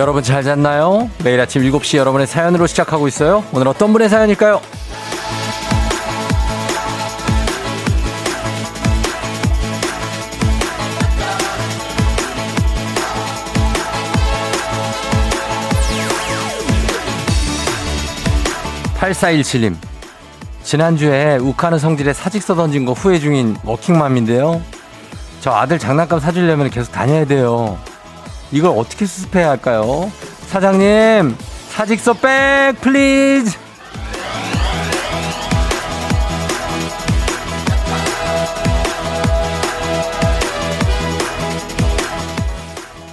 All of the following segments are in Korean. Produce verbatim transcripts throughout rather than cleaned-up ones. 여러분 잘 잤나요? 매일 아침 일곱 시 여러분의 사연으로 시작하고 있어요. 오늘 어떤 분의 사연일까요? 팔사일칠님 지난주에 욱하는 성질에 사직서 던진 거 후회 중인 워킹맘인데요. 저 아들 장난감 사주려면 계속 다녀야 돼요. 이걸 어떻게 수습해야 할까요? 사장님 사직서 백 플리즈.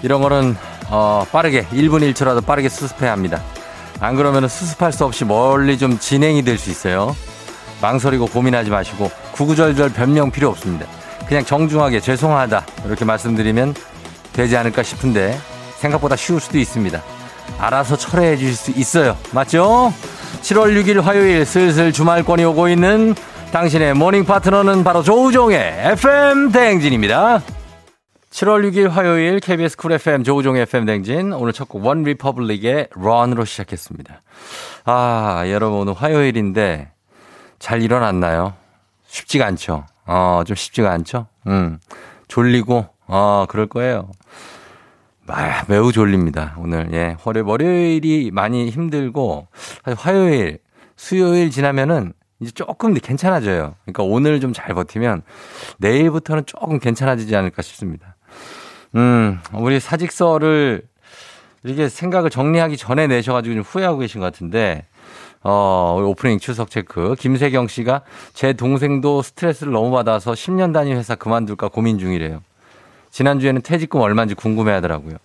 이런 거는 어, 빠르게 일 분 일 초라도 빠르게 수습해야 합니다. 안 그러면 수습할 수 없이 멀리 좀 진행이 될 수 있어요. 망설이고 고민하지 마시고 구구절절 변명 필요 없습니다. 그냥 정중하게 죄송하다 이렇게 말씀드리면 되지 않을까 싶은데 생각보다 쉬울 수도 있습니다. 알아서 철회해 주실 수 있어요. 맞죠? 칠월 육일 화요일 슬슬 주말권이 오고 있는 당신의 모닝 파트너는 바로 조우종의 에프엠 대행진입니다. 칠월 육일 화요일 케이비에스 쿨 에프엠 조우종의 에프엠 댕진. 오늘 첫 곡 원 리퍼블릭의 런으로 시작했습니다. 아, 여러분 오늘 화요일인데 잘 일어났나요? 쉽지가 않죠. 어, 좀 쉽지가 않죠. 음, 졸리고 어, 그럴 거예요. 아, 매우 졸립니다 오늘. 예, 월요일이 많이 힘들고 화요일, 수요일 지나면은 이제 조금 괜찮아져요. 그러니까 오늘 좀 잘 버티면 내일부터는 조금 괜찮아지지 않을까 싶습니다. 음, 우리 사직서를 이렇게 생각을 정리하기 전에 내셔가지고 좀 후회하고 계신 것 같은데, 어, 우리 오프닝 출석 체크. 김세경 씨가 제 동생도 스트레스를 너무 받아서 십 년 단위 회사 그만둘까 고민 중이래요. 지난주에는 퇴직금 얼마인지 궁금해 하더라고요.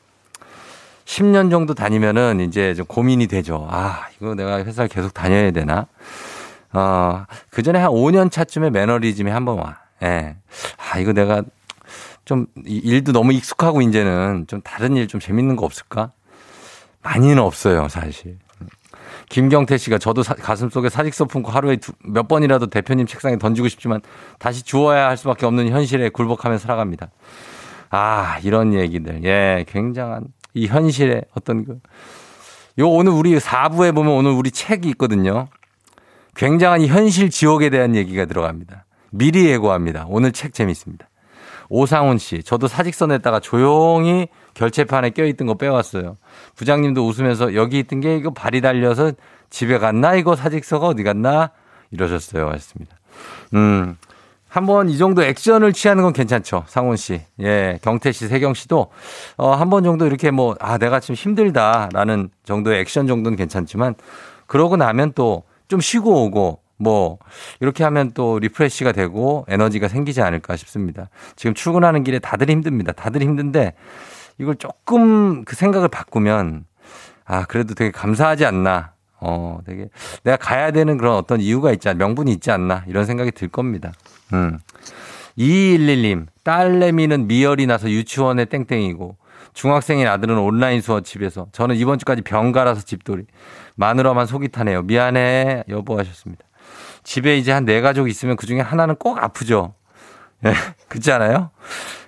십 년 정도 다니면은 이제 좀 고민이 되죠. 아, 이거 내가 회사를 계속 다녀야 되나? 어, 그 전에 한 오 년 차쯤에 매너리즘이 한번 와. 예. 아, 이거 내가 좀 일도 너무 익숙하고 이제는 좀 다른 일 좀 재밌는 거 없을까? 많이는 없어요, 사실. 김경태 씨가 저도 사, 가슴 속에 사직서 품고 하루에 두, 몇 번이라도 대표님 책상에 던지고 싶지만 다시 주워야 할 수밖에 없는 현실에 굴복하며 살아갑니다. 아, 이런 얘기들. 예, 굉장한 이 현실의 어떤 그, 요 오늘 우리 사 부에 보면 오늘 우리 책이 있거든요. 굉장한 이 현실 지옥에 대한 얘기가 들어갑니다. 미리 예고합니다. 오늘 책 재밌습니다. 오상훈 씨, 저도 사직서 냈다가 조용히 결제판에 껴있던 거 빼왔어요. 부장님도 웃으면서 여기 있던 게 이거 발이 달려서 집에 갔나? 이거 사직서가 어디 갔나? 이러셨어요. 맞습니다. 음, 한번 이 정도 액션을 취하는 건 괜찮죠. 상훈 씨, 예, 경태 씨, 세경 씨도 어, 한 번 정도 이렇게 뭐, 아, 내가 지금 힘들다라는 정도의 액션 정도는 괜찮지만 그러고 나면 또 좀 쉬고 오고 뭐 이렇게 하면 또 리프레시가 되고 에너지가 생기지 않을까 싶습니다. 지금 출근하는 길에 다들 힘듭니다. 다들 힘든데 이걸 조금 그 생각을 바꾸면 아 그래도 되게 감사하지 않나. 어 되게 내가 가야 되는 그런 어떤 이유가 있지 않나. 명분이 있지 않나. 이런 생각이 들 겁니다. 음. 이일일님 딸내미는 미열이 나서 유치원에 땡땡이고 중학생인 아들은 온라인 수업 집에서 저는 이번 주까지 병갈아서 집돌이 마누라만 속이 타네요. 미안해 여보 하셨습니다. 집에 이제 한 네 가족 있으면 그중에 하나는 꼭 아프죠. 네, 그렇지 않아요?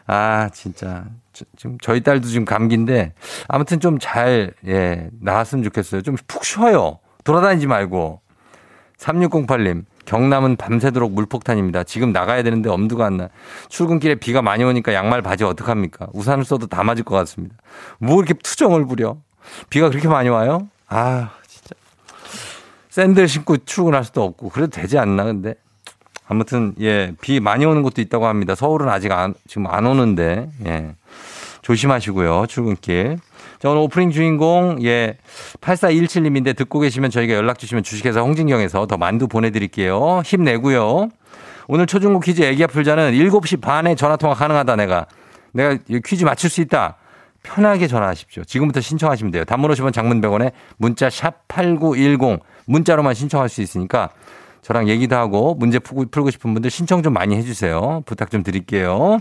아 진짜 저, 지금 저희 딸도 지금 감기인데 아무튼 좀 잘 예, 나았으면 좋겠어요. 좀 푹 쉬어요. 돌아다니지 말고. 삼육공팔님 경남은 밤새도록 물폭탄입니다. 지금 나가야 되는데 엄두가 안 나. 출근길에 비가 많이 오니까 양말 바지 어떡합니까? 우산을 써도 다 맞을 것 같습니다. 뭐 이렇게 투정을 부려. 비가 그렇게 많이 와요? 아 진짜. 샌들 신고 출근할 수도 없고 그래도 되지 않나 근데. 아무튼 예, 비 많이 오는 곳도 있다고 합니다. 서울은 아직 안, 지금 안 오는데 예. 조심하시고요. 출근길. 자, 오늘 오프닝 주인공, 예, 팔사일칠님인데 듣고 계시면 저희가 연락 주시면 주식회사 홍진경에서 더 만두 보내드릴게요. 힘내고요. 오늘 초중고 퀴즈 애기야 풀자는 일곱 시 반에 전화통화 가능하다 내가. 내가 퀴즈 맞출 수 있다. 편하게 전화하십시오. 지금부터 신청하시면 돼요. 단문 오십 원 장문 백 원에 문자 샵 팔구일공 문자로만 신청할 수 있으니까 저랑 얘기도 하고 문제 풀고 싶은 분들 신청 좀 많이 해주세요. 부탁 좀 드릴게요.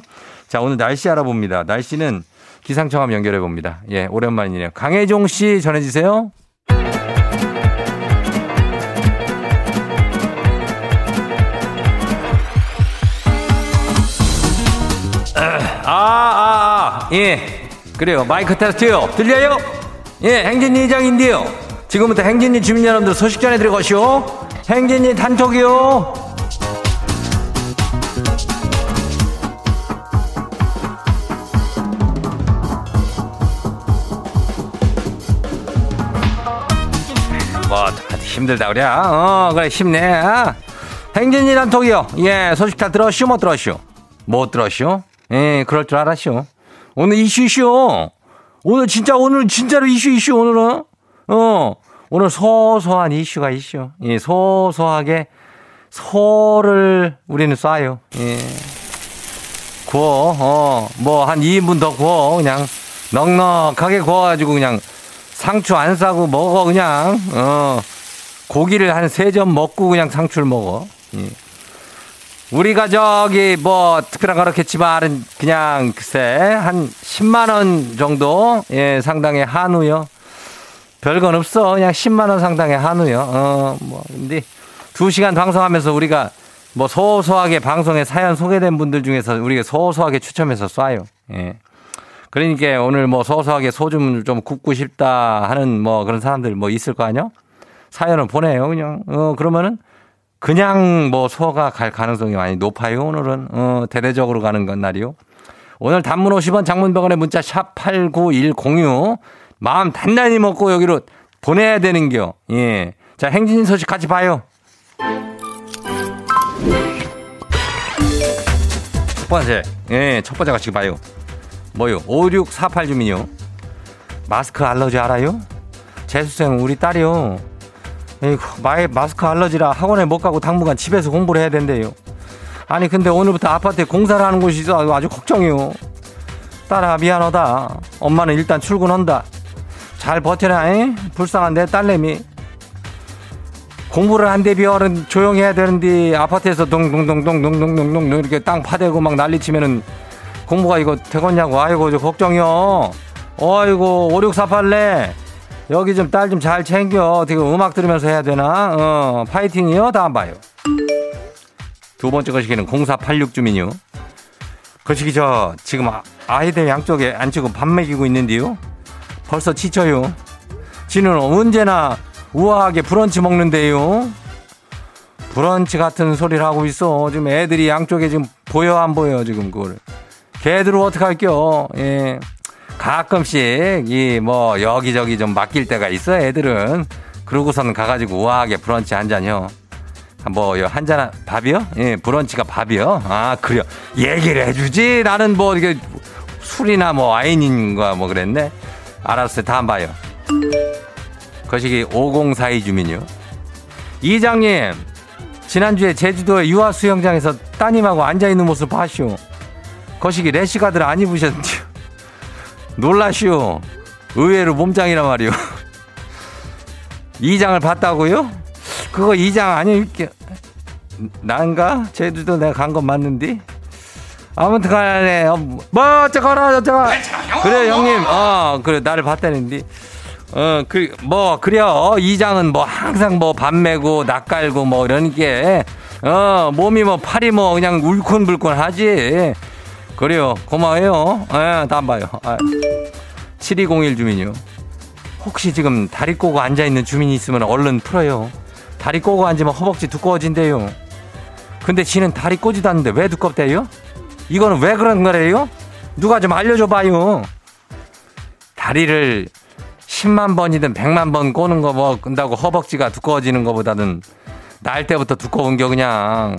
자, 오늘 날씨 알아봅니다. 날씨는 기상청함 연결해 봅니다. 예, 오랜만이네요. 강혜종 씨 전해주세요. 아, 아, 아, 예, 그래요. 마이크 테스트요. 들려요? 예, 행진이 이장인데요. 지금부터 행진이 주민 여러분들 소식 전해드리고 오시오. 행진이 단톡이요. 뭐 힘들다 그래. 어 그래 힘내. 행진이 단톡이요. 예, 소식 다 들었슈 못 들었슈? 못 들었슈? 예, 그럴 줄 알았슈. 오늘 이슈 이슈. 오늘 진짜 오늘 진짜로 이슈 이슈 오늘은 어 오늘 소소한 이슈가 이슈. 예, 소소하게 소를 우리는 쏴요. 예, 구워. 어 뭐 한 이 인분 더 구워. 그냥 넉넉하게 구워가지고 그냥 상추 안 싸고 먹어. 그냥 어 고기를 한 세 점 먹고 그냥 상추를 먹어. 예. 우리가 저기 뭐 특별한 건 그렇겠지만 그냥 글쎄 한 십만 원 정도 예 상당의 한우요. 별건 없어. 그냥 십만 원 상당의 한우요. 어 뭐 근데 두 시간 방송하면서 우리가 뭐 소소하게 방송에 사연 소개된 분들 중에서 우리가 소소하게 추첨해서 쏴요. 예. 그러니까 오늘 뭐 소소하게 소 좀 좀 굽고 싶다 하는 뭐 그런 사람들 뭐 있을 거 아니요? 사연을 보내요 그냥. 어 그러면은 그냥 뭐 소가 갈 가능성이 많이 높아요. 오늘은 어, 대대적으로 가는 건 날이요. 오늘 단문 오십 원 장문병원의 문자 샵 팔구일공육 마음 단단히 먹고 여기로 보내야 되는겨. 예. 자, 행진 소식 같이 봐요. 첫 번째. 예, 첫 번째 같이 봐요. 뭐요? 오육사팔 주민요. 마스크 알러지 알아요? 재수생 우리 딸이요. 에이구, 마이 마스크 알러지라 학원에 못 가고 당분간 집에서 공부를 해야 된대요. 아니 근데 오늘부터 아파트에 공사를 하는 곳이 있어 아주 걱정이요. 딸아 미안하다. 엄마는 일단 출근한다. 잘 버텨라. 에? 불쌍한 내 딸내미. 공부를 한대 비어는 조용히 해야 되는데 아파트에서 동동동동동동동동 이렇게 땅 파대고 막 난리치면은 공부가 이거 되겠냐고. 아이고 저 걱정이요. 어이고 오육사팔래. 여기 좀 딸 좀 잘 챙겨. 어떻게 음악 들으면서 해야 되나? 어, 파이팅이요. 다음 봐요. 두 번째 거시기는 공사팔육 주민이요. 거시기 저 지금 아이들 양쪽에 앉히고 밥 먹이고 있는데요. 벌써 지쳐요. 지는 언제나 우아하게 브런치 먹는데요. 브런치 같은 소리를 하고 있어. 지금 애들이 양쪽에 지금 보여 안 보여 지금 그걸. 걔들을 어떡할게요. 예. 가끔씩 이 뭐 여기저기 좀 맡길 때가 있어 애들은. 그러고서는 가가지고 우아하게 브런치 한 잔요. 뭐 한 잔 밥이요? 예, 브런치가 밥이요. 아 그래요. 얘기를 해주지. 나는 뭐 이게 술이나 뭐 와인인가 뭐 그랬네. 알았어요. 다음 봐요. 거시기 오공사이 주민요. 이장님 지난주에 제주도의 유아 수영장에서 따님하고 앉아 있는 모습 봤슈. 거시기 래시가들 안 입으셨는데요. 놀라시오. 의외로 몸짱이란 말이요. 이장을 봤다고요? 그거 이장 아니에요? 난가? 제주도 내가 간 건 맞는데? 아무튼 간에 뭐 어쩌거나 어쩌거나 그래 형님. 어 그래 나를 봤다는데. 어 그 뭐 그래요. 이장은 뭐 항상 뭐 밥 메고 낯깔고 뭐 이런 게 어 몸이 뭐 팔이 뭐 그냥 울큰불큰하지. 그래요. 고마워요. 예, 다음 봐요. 아, 칠이공일 주민이요. 혹시 지금 다리 꼬고 앉아있는 주민이 있으면 얼른 풀어요. 다리 꼬고 앉으면 허벅지 두꺼워진대요. 근데 지는 다리 꼬지도 않는데 왜 두껍대요? 이거는 왜 그런 거래요? 누가 좀 알려줘봐요. 다리를 십만 번이든 백만 번 꼬는 거 먹는다고 허벅지가 두꺼워지는 거보다는 날 때부터 두꺼운 게 그냥.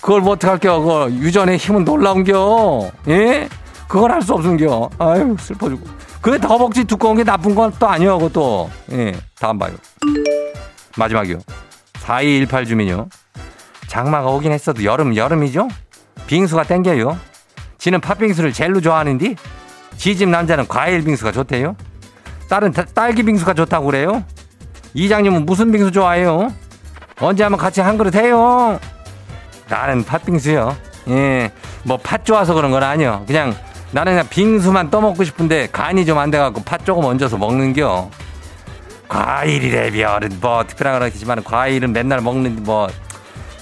그걸 뭐 어떡할게요. 그거 유전의 힘은 놀라운겨. 예? 그걸 알 수 없은겨. 아유 슬퍼지고. 그게 허벅지 두꺼운 게 나쁜 건 또 아니요. 그것도. 예. 다음 봐요. 마지막이요. 사이일팔 주민이요. 장마가 오긴 했어도 여름 여름이죠. 빙수가 땡겨요. 지는 팥빙수를 젤로 좋아하는데 지집 남자는 과일 빙수가 좋대요. 딸은 딸기 빙수가 좋다고 그래요. 이장님은 무슨 빙수 좋아해요? 언제 한번 같이 한 그릇 해요. 나는 팥빙수요. 예, 뭐 팥 좋아서 그런 건 아니요. 그냥 나는 그냥 빙수만 떠먹고 싶은데 간이 좀 안 돼갖고 팥 조금 얹어서 먹는겨. 과일이래면 뭐 특별한 건 없겠지만 과일은 맨날 먹는데 뭐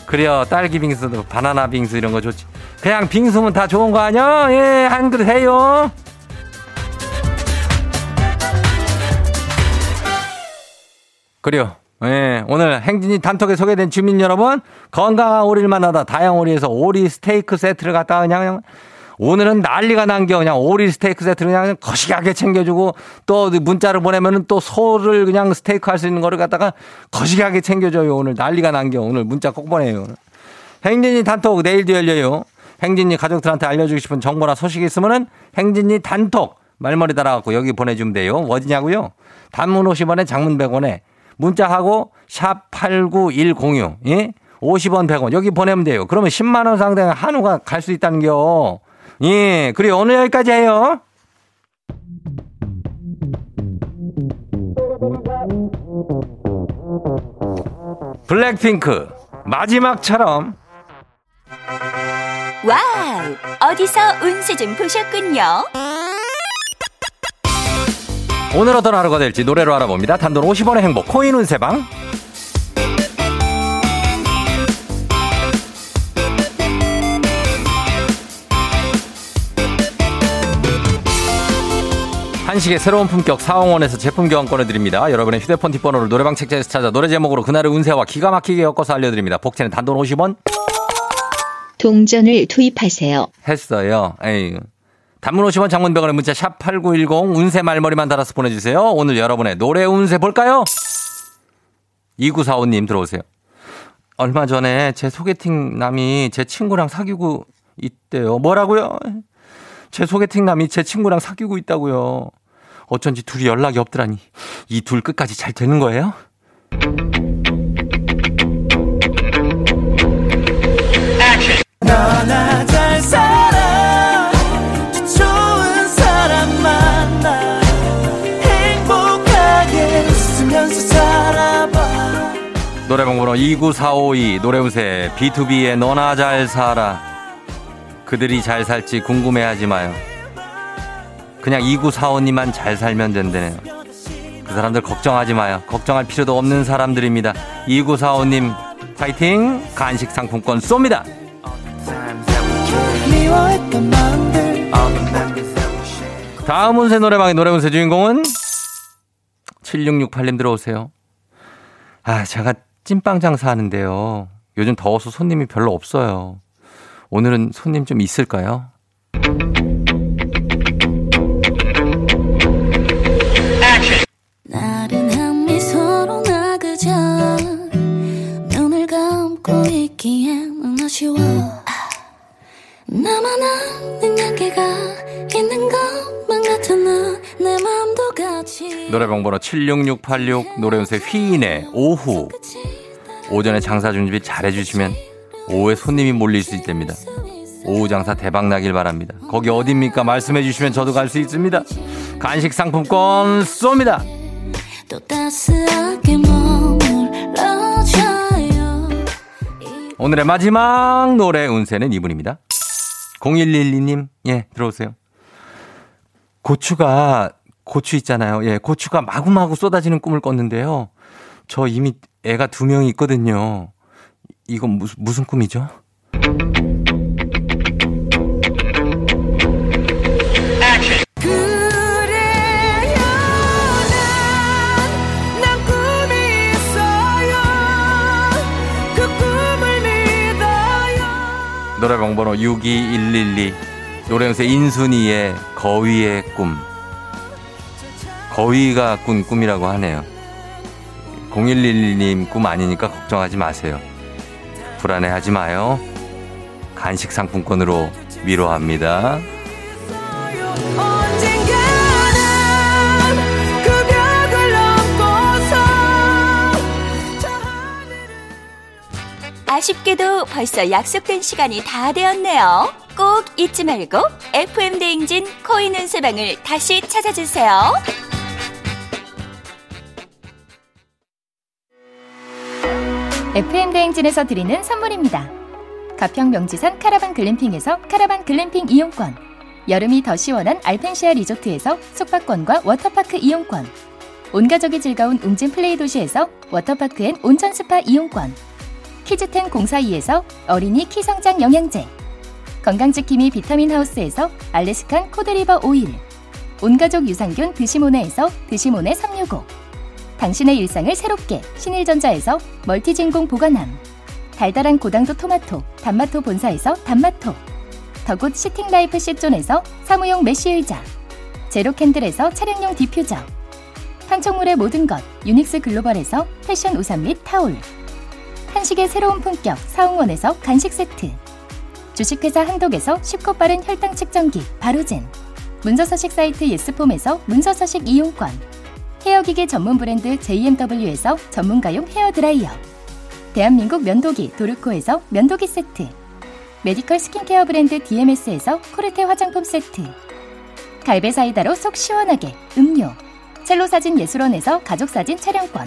그래요. 딸기 빙수도 바나나 빙수 이런 거 좋지. 그냥 빙수면 다 좋은 거 아니요? 예, 한 그릇 해요. 그래요. 예, 오늘 행진이 단톡에 소개된 주민 여러분, 건강한 오리를 만나다 다양오리에서 오리 스테이크 세트를 갖다가 그냥, 그냥 오늘은 난리가 난 게 그냥 오리 스테이크 세트를 그냥 거시기하게 챙겨주고, 또 문자를 보내면은 또 소를 그냥 스테이크 할 수 있는 거를 갖다가 거시기하게 챙겨줘요. 오늘 난리가 난 게 오늘 문자 꼭 보내요. 오늘. 행진이 단톡 내일도 열려요. 행진이 가족들한테 알려주고 싶은 정보나 소식이 있으면은 행진이 단톡 말머리 달아갖고 여기 보내주면 돼요. 어디냐고요? 단문 오십 원에 장문 백 원에 문자하고 샵 팔구일공육, 예? 오십 원 백 원 여기 보내면 돼요. 그러면 십만 원 상당의 한우가 갈 수 있다는겨. 예, 그래요. 오늘 여기까지 해요. 블랙핑크 마지막처럼. 와우, 어디서 운세 좀 보셨군요. 오늘 어떤 하루가 될지 노래로 알아봅니다. 단돈 오십 원의 행복 코인 운세방. 한식의 새로운 품격 사홍원에서 제품 교환권을 드립니다. 여러분의 휴대폰 뒷번호를 노래방 책자에서 찾아 노래 제목으로 그날의 운세와 기가 막히게 엮어서 알려드립니다. 복채는 단돈 오십 원. 동전을 투입하세요. 했어요. 에이. 단문 오십 원, 장문 백 원의 문자 샵 팔구일공 운세 말머리만 달아서 보내주세요. 오늘 여러분의 노래 운세 볼까요? 이구사오 님 들어오세요. 얼마 전에 제 소개팅 남이 제 친구랑 사귀고 있대요. 뭐라고요? 제 소개팅 남이 제 친구랑 사귀고 있다고요. 어쩐지 둘이 연락이 없더라니. 이 둘 끝까지 잘 되는 거예요? 너나 잘 살아 노래방 번호 이구사오이 노래운세 비투비의 너나 잘 살아. 그들이 잘 살지 궁금해하지 마요. 그냥 이구사오님만 잘 살면 된대네요. 그 사람들 걱정하지 마요. 걱정할 필요도 없는 사람들입니다. 이구사오님 파이팅. 간식 상품권 쏩니다. 다음 운세 노래방의 노래운세 주인공은 칠육육팔 님 들어오세요. 아, 제가 찐빵 장사하는데요. 요즘 더워서 손님이 별로 없어요. 오늘은 손님 좀 있을까요? 나른한 미소로 나그저 눈을 감고 있기엔 아쉬워. 나만 아는 향기가 있는 것만 같은 내 맘도 같이. 노래방 번호 칠육육팔육 노래운세 휘인의 오후. 오전에 장사 준비 잘해주시면 오후에 손님이 몰릴 수 있답니다. 오후 장사 대박 나길 바랍니다. 거기 어딥니까? 말씀해 주시면 저도 갈 수 있습니다. 간식 상품권 쏩니다. 또 따스하게 머물러줘요. 오늘의 마지막 노래 운세는 이분입니다. 공일일이 님, 예, 들어오세요. 고추가, 고추 있잖아요. 예, 고추가 마구마구 쏟아지는 꿈을 꿨는데요. 저 이미 애가 두 명이 있거든요. 이건 무슨, 무슨 꿈이죠? 노래방 번호 육이일일이 노래운세 인순이의 거위의 꿈. 거위가 꾼 꿈이라고 하네요. 공일일이 님 꿈 아니니까 걱정하지 마세요. 불안해하지 마요. 간식 상품권으로 위로합니다. 아쉽게도 벌써 약속된 시간이 다 되었네요. 꼭 잊지 말고 에프엠 대행진 코인 운세방을 다시 찾아주세요. 에프엠 대행진에서 드리는 선물입니다. 가평 명지산 카라반 글램핑에서 카라반 글램핑 이용권, 여름이 더 시원한 알펜시아 리조트에서 숙박권과 워터파크 이용권, 온가족이 즐거운 웅진 플레이 도시에서 워터파크엔 온천 스파 이용권, 키즈텐 공사이에서 어린이 키성장 영양제, 건강지킴이 비타민하우스에서 알래스칸 코드리버 오일, 온가족 유산균 드시모네에서 드시모네 삼백육십오, 당신의 일상을 새롭게 신일전자에서 멀티진공 보관함, 달달한 고당도 토마토 단마토 본사에서 단마토, 더굿 시팅라이프 시존에서 사무용 메쉬의자, 제로캔들에서 차량용 디퓨저, 판촉물의 모든 것 유닉스 글로벌에서 패션 우산 및 타올, 한식의 새로운 품격 사홍원에서 간식 세트, 주식회사 한독에서 쉽고 빠른 혈당 측정기 바로젠, 문서서식 사이트 예스폼에서 문서서식 이용권, 헤어기계 전문 브랜드 제이엠더블유에서 전문가용 헤어드라이어, 대한민국 면도기 도르코에서 면도기 세트, 메디컬 스킨케어 브랜드 디엠에스에서 코르테 화장품 세트, 갈베 사이다로 속 시원하게 음료, 첼로 사진 예술원에서 가족사진 촬영권,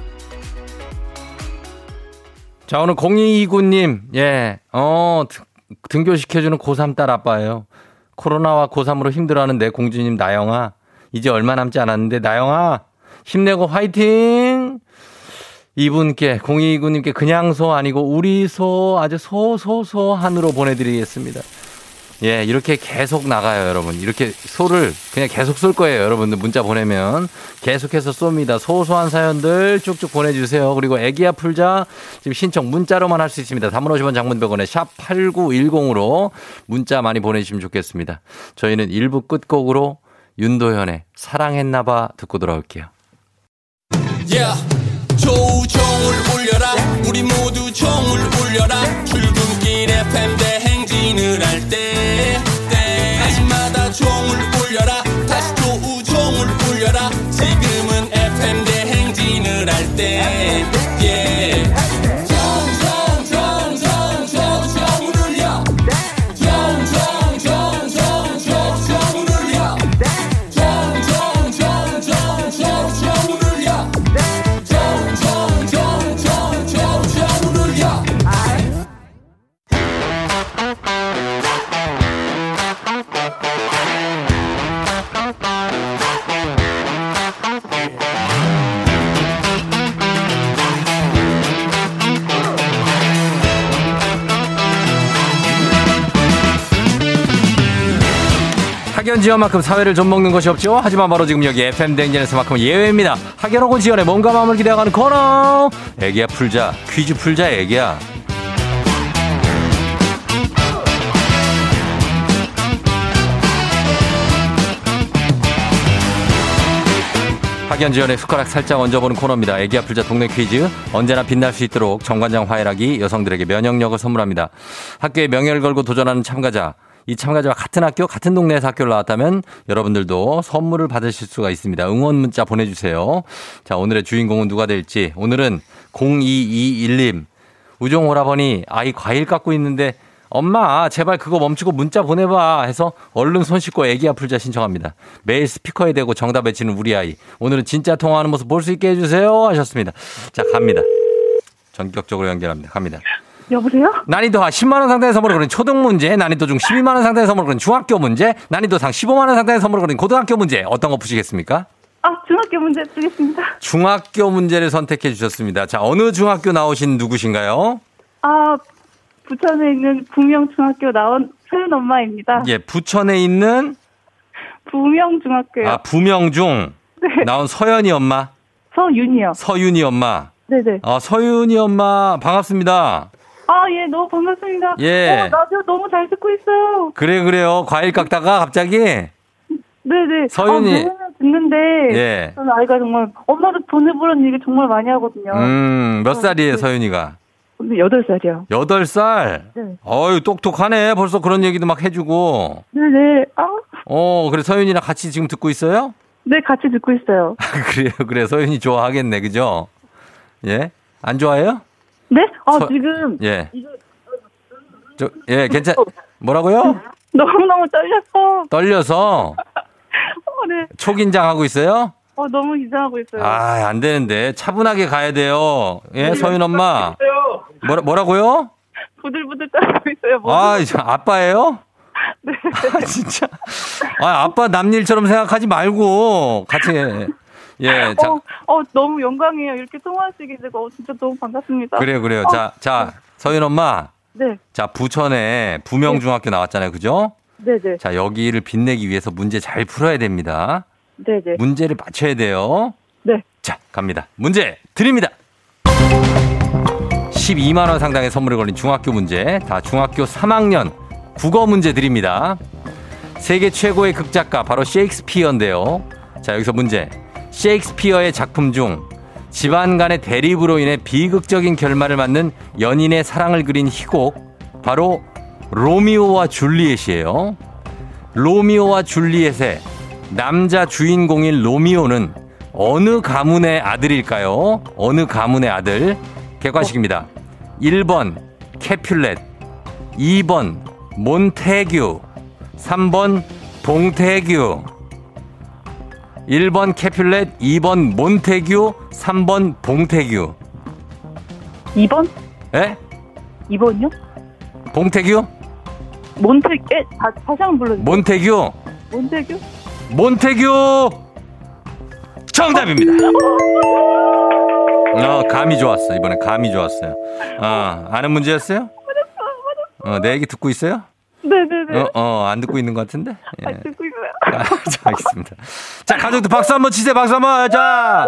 자, 오늘 공이이구 님, 예, 어, 등교시켜주는 고삼 딸 아빠예요. 코로나와 고삼으로 힘들어하는 내 공주님 나영아, 이제 얼마 남지 않았는데 나영아 힘내고 화이팅. 이분께 공이이구 님께 그냥 소 아니고 우리 소 아주 소소소 한으로 보내드리겠습니다. 예, 이렇게 계속 나가요, 여러분. 이렇게 소를 그냥 계속 쏠 거예요, 여러분들. 문자 보내면 계속해서 쏩니다. 소소한 사연들 쭉쭉 보내주세요. 그리고 애기야 풀자 지금 신청 문자로만 할 수 있습니다. 단문 오십 원, 장문 백 원에 샵 팔구일공으로 문자 많이 보내주시면 좋겠습니다. 저희는 일 부 끝곡으로 윤도현의 사랑했나봐 듣고 돌아올게요. Yeah, 조우종을 울려라. 우리 모두 종을 울려라. 출근길 에프엠 대행진을 할 때 아침마다 종을 울려라. 다시 조우종을 울려라. 지금은 에프엠 대행진을 할 때 yeah. 학연지연만큼 사회를 좀 먹는 것이 없죠. 하지만 바로 지금 여기 에프엠 댕진에서만큼 예외입니다. 학연하고 지연의 몸과 마음을 기대어가는 코너. 애기야 풀자, 퀴즈 풀자 애기야. 학연지연의 숟가락 살짝 얹어보는 코너입니다. 애기야 풀자 동네 퀴즈. 언제나 빛날 수 있도록 정관장 화이락이 여성들에게 면역력을 선물합니다. 학교에 명예를 걸고 도전하는 참가자. 이 참가자와 같은 학교, 같은 동네에서 학교를 나왔다면 여러분들도 선물을 받으실 수가 있습니다. 응원 문자 보내주세요. 자, 오늘의 주인공은 누가 될지. 오늘은 공이이일 님. 우종오라버니 아이 과일 깎고 있는데 엄마 제발 그거 멈추고 문자 보내봐 해서 얼른 손 씻고 애기야 풀자 신청합니다. 매일 스피커에 대고 정답 외치는 우리 아이. 오늘은 진짜 통화하는 모습 볼 수 있게 해주세요 하셨습니다. 자, 갑니다. 전격적으로 연결합니다. 갑니다. 여보세요? 난이도 하 십만 원 상당의 선물을 거는 초등 문제, 난이도 중 십이만 원 상당의 선물을 거는 중학교 문제, 난이도 상 십오만 원 상당의 선물을 거는 고등학교 문제. 어떤 거 푸시겠습니까? 아, 중학교 문제 쓰겠습니다. 중학교 문제를 선택해 주셨습니다. 자, 어느 중학교 나오신 누구신가요? 아, 부천에 있는 부명중학교 나온 서윤 엄마입니다. 예, 부천에 있는 부명중학교요. 아, 부명중. 네. 나온 서연이 엄마. 서윤이요. 서윤이 엄마. 네네. 아, 서윤이 엄마 반갑습니다. 아, 예, 너무 반갑습니다. 예. 어, 라디오 너무 잘 듣고 있어요. 그래, 그래요. 과일 깎다가 갑자기? 네네. 서윤이. 아, 듣는데. 예. 저는 아이가 정말, 엄마도 돈을 벌는 얘기 정말 많이 하거든요. 음, 몇 살이에요, 네. 서윤이가? 여덟 살이요. 여덟 살? 네. 어유 똑똑하네. 벌써 그런 얘기도 막 해주고. 네네. 아. 어, 그래, 서윤이랑 같이 지금 듣고 있어요? 네, 같이 듣고 있어요. 그래요, 그래. 서윤이 좋아하겠네, 그죠? 예? 안 좋아해요? 네? 아, 서, 지금. 예. 이거... 저, 예, 괜찮, 뭐라고요? 너무너무 떨려서. 떨려서? 어, 네. 초긴장하고 있어요? 아, 어, 너무 긴장하고 있어요. 아, 안 되는데. 차분하게 가야 돼요. 예, 서윤 엄마. 뭐라, 뭐라고요? 부들부들 떨고 있어요. 뭐. 아, 아빠예요? 네. 아, 진짜. 아, 아빠 남일처럼 생각하지 말고 같이. 예, 자. 어, 어, 너무 영광이에요. 이렇게 통화하시게 되고 어, 진짜 너무 반갑습니다. 그래요, 그래요. 어. 자, 자, 서윤 엄마. 네. 자, 부천에 부명중학교 네. 나왔잖아요. 그죠? 네, 네. 자, 여기를 빛내기 위해서 문제 잘 풀어야 됩니다. 네, 네. 문제를 맞춰야 돼요. 네. 자, 갑니다. 문제 드립니다. 십이만 원 상당의 선물을 걸린 중학교 문제. 다 중학교 삼 학년 국어 문제 드립니다. 세계 최고의 극작가 바로 셰익스피어인데요. 자, 여기서 문제. 셰익스피어의 작품 중 집안 간의 대립으로 인해 비극적인 결말을 맞는 연인의 사랑을 그린 희곡 바로 로미오와 줄리엣이에요. 로미오와 줄리엣의 남자 주인공인 로미오는 어느 가문의 아들일까요? 어느 가문의 아들? 객관식입니다. 일 번 캐퓰렛, 이 번 몬테규, 삼 번 봉테규. 일 번 캐퓰렛, 이 번 몬테규, 삼 번 봉태규. 이 번? 예? 이 번요? 봉태규? 몬테규? 예? 다시 한번 불러주세요. 몬테규? 몬테규? 몬테규! 정답입니다. 어, 감이 좋았어. 이번에 감이 좋았어요. 어, 아는 문제였어요? 맞았어, 맞았어. 어, 내 얘기 듣고 있어요? 네네네. 어, 어, 안 듣고 있는 것 같은데? 예. 아, 듣고 있어요. 아, 자, 알겠습니다. 자, 가족들 박수 한번 치세요. 박수 한번. 자.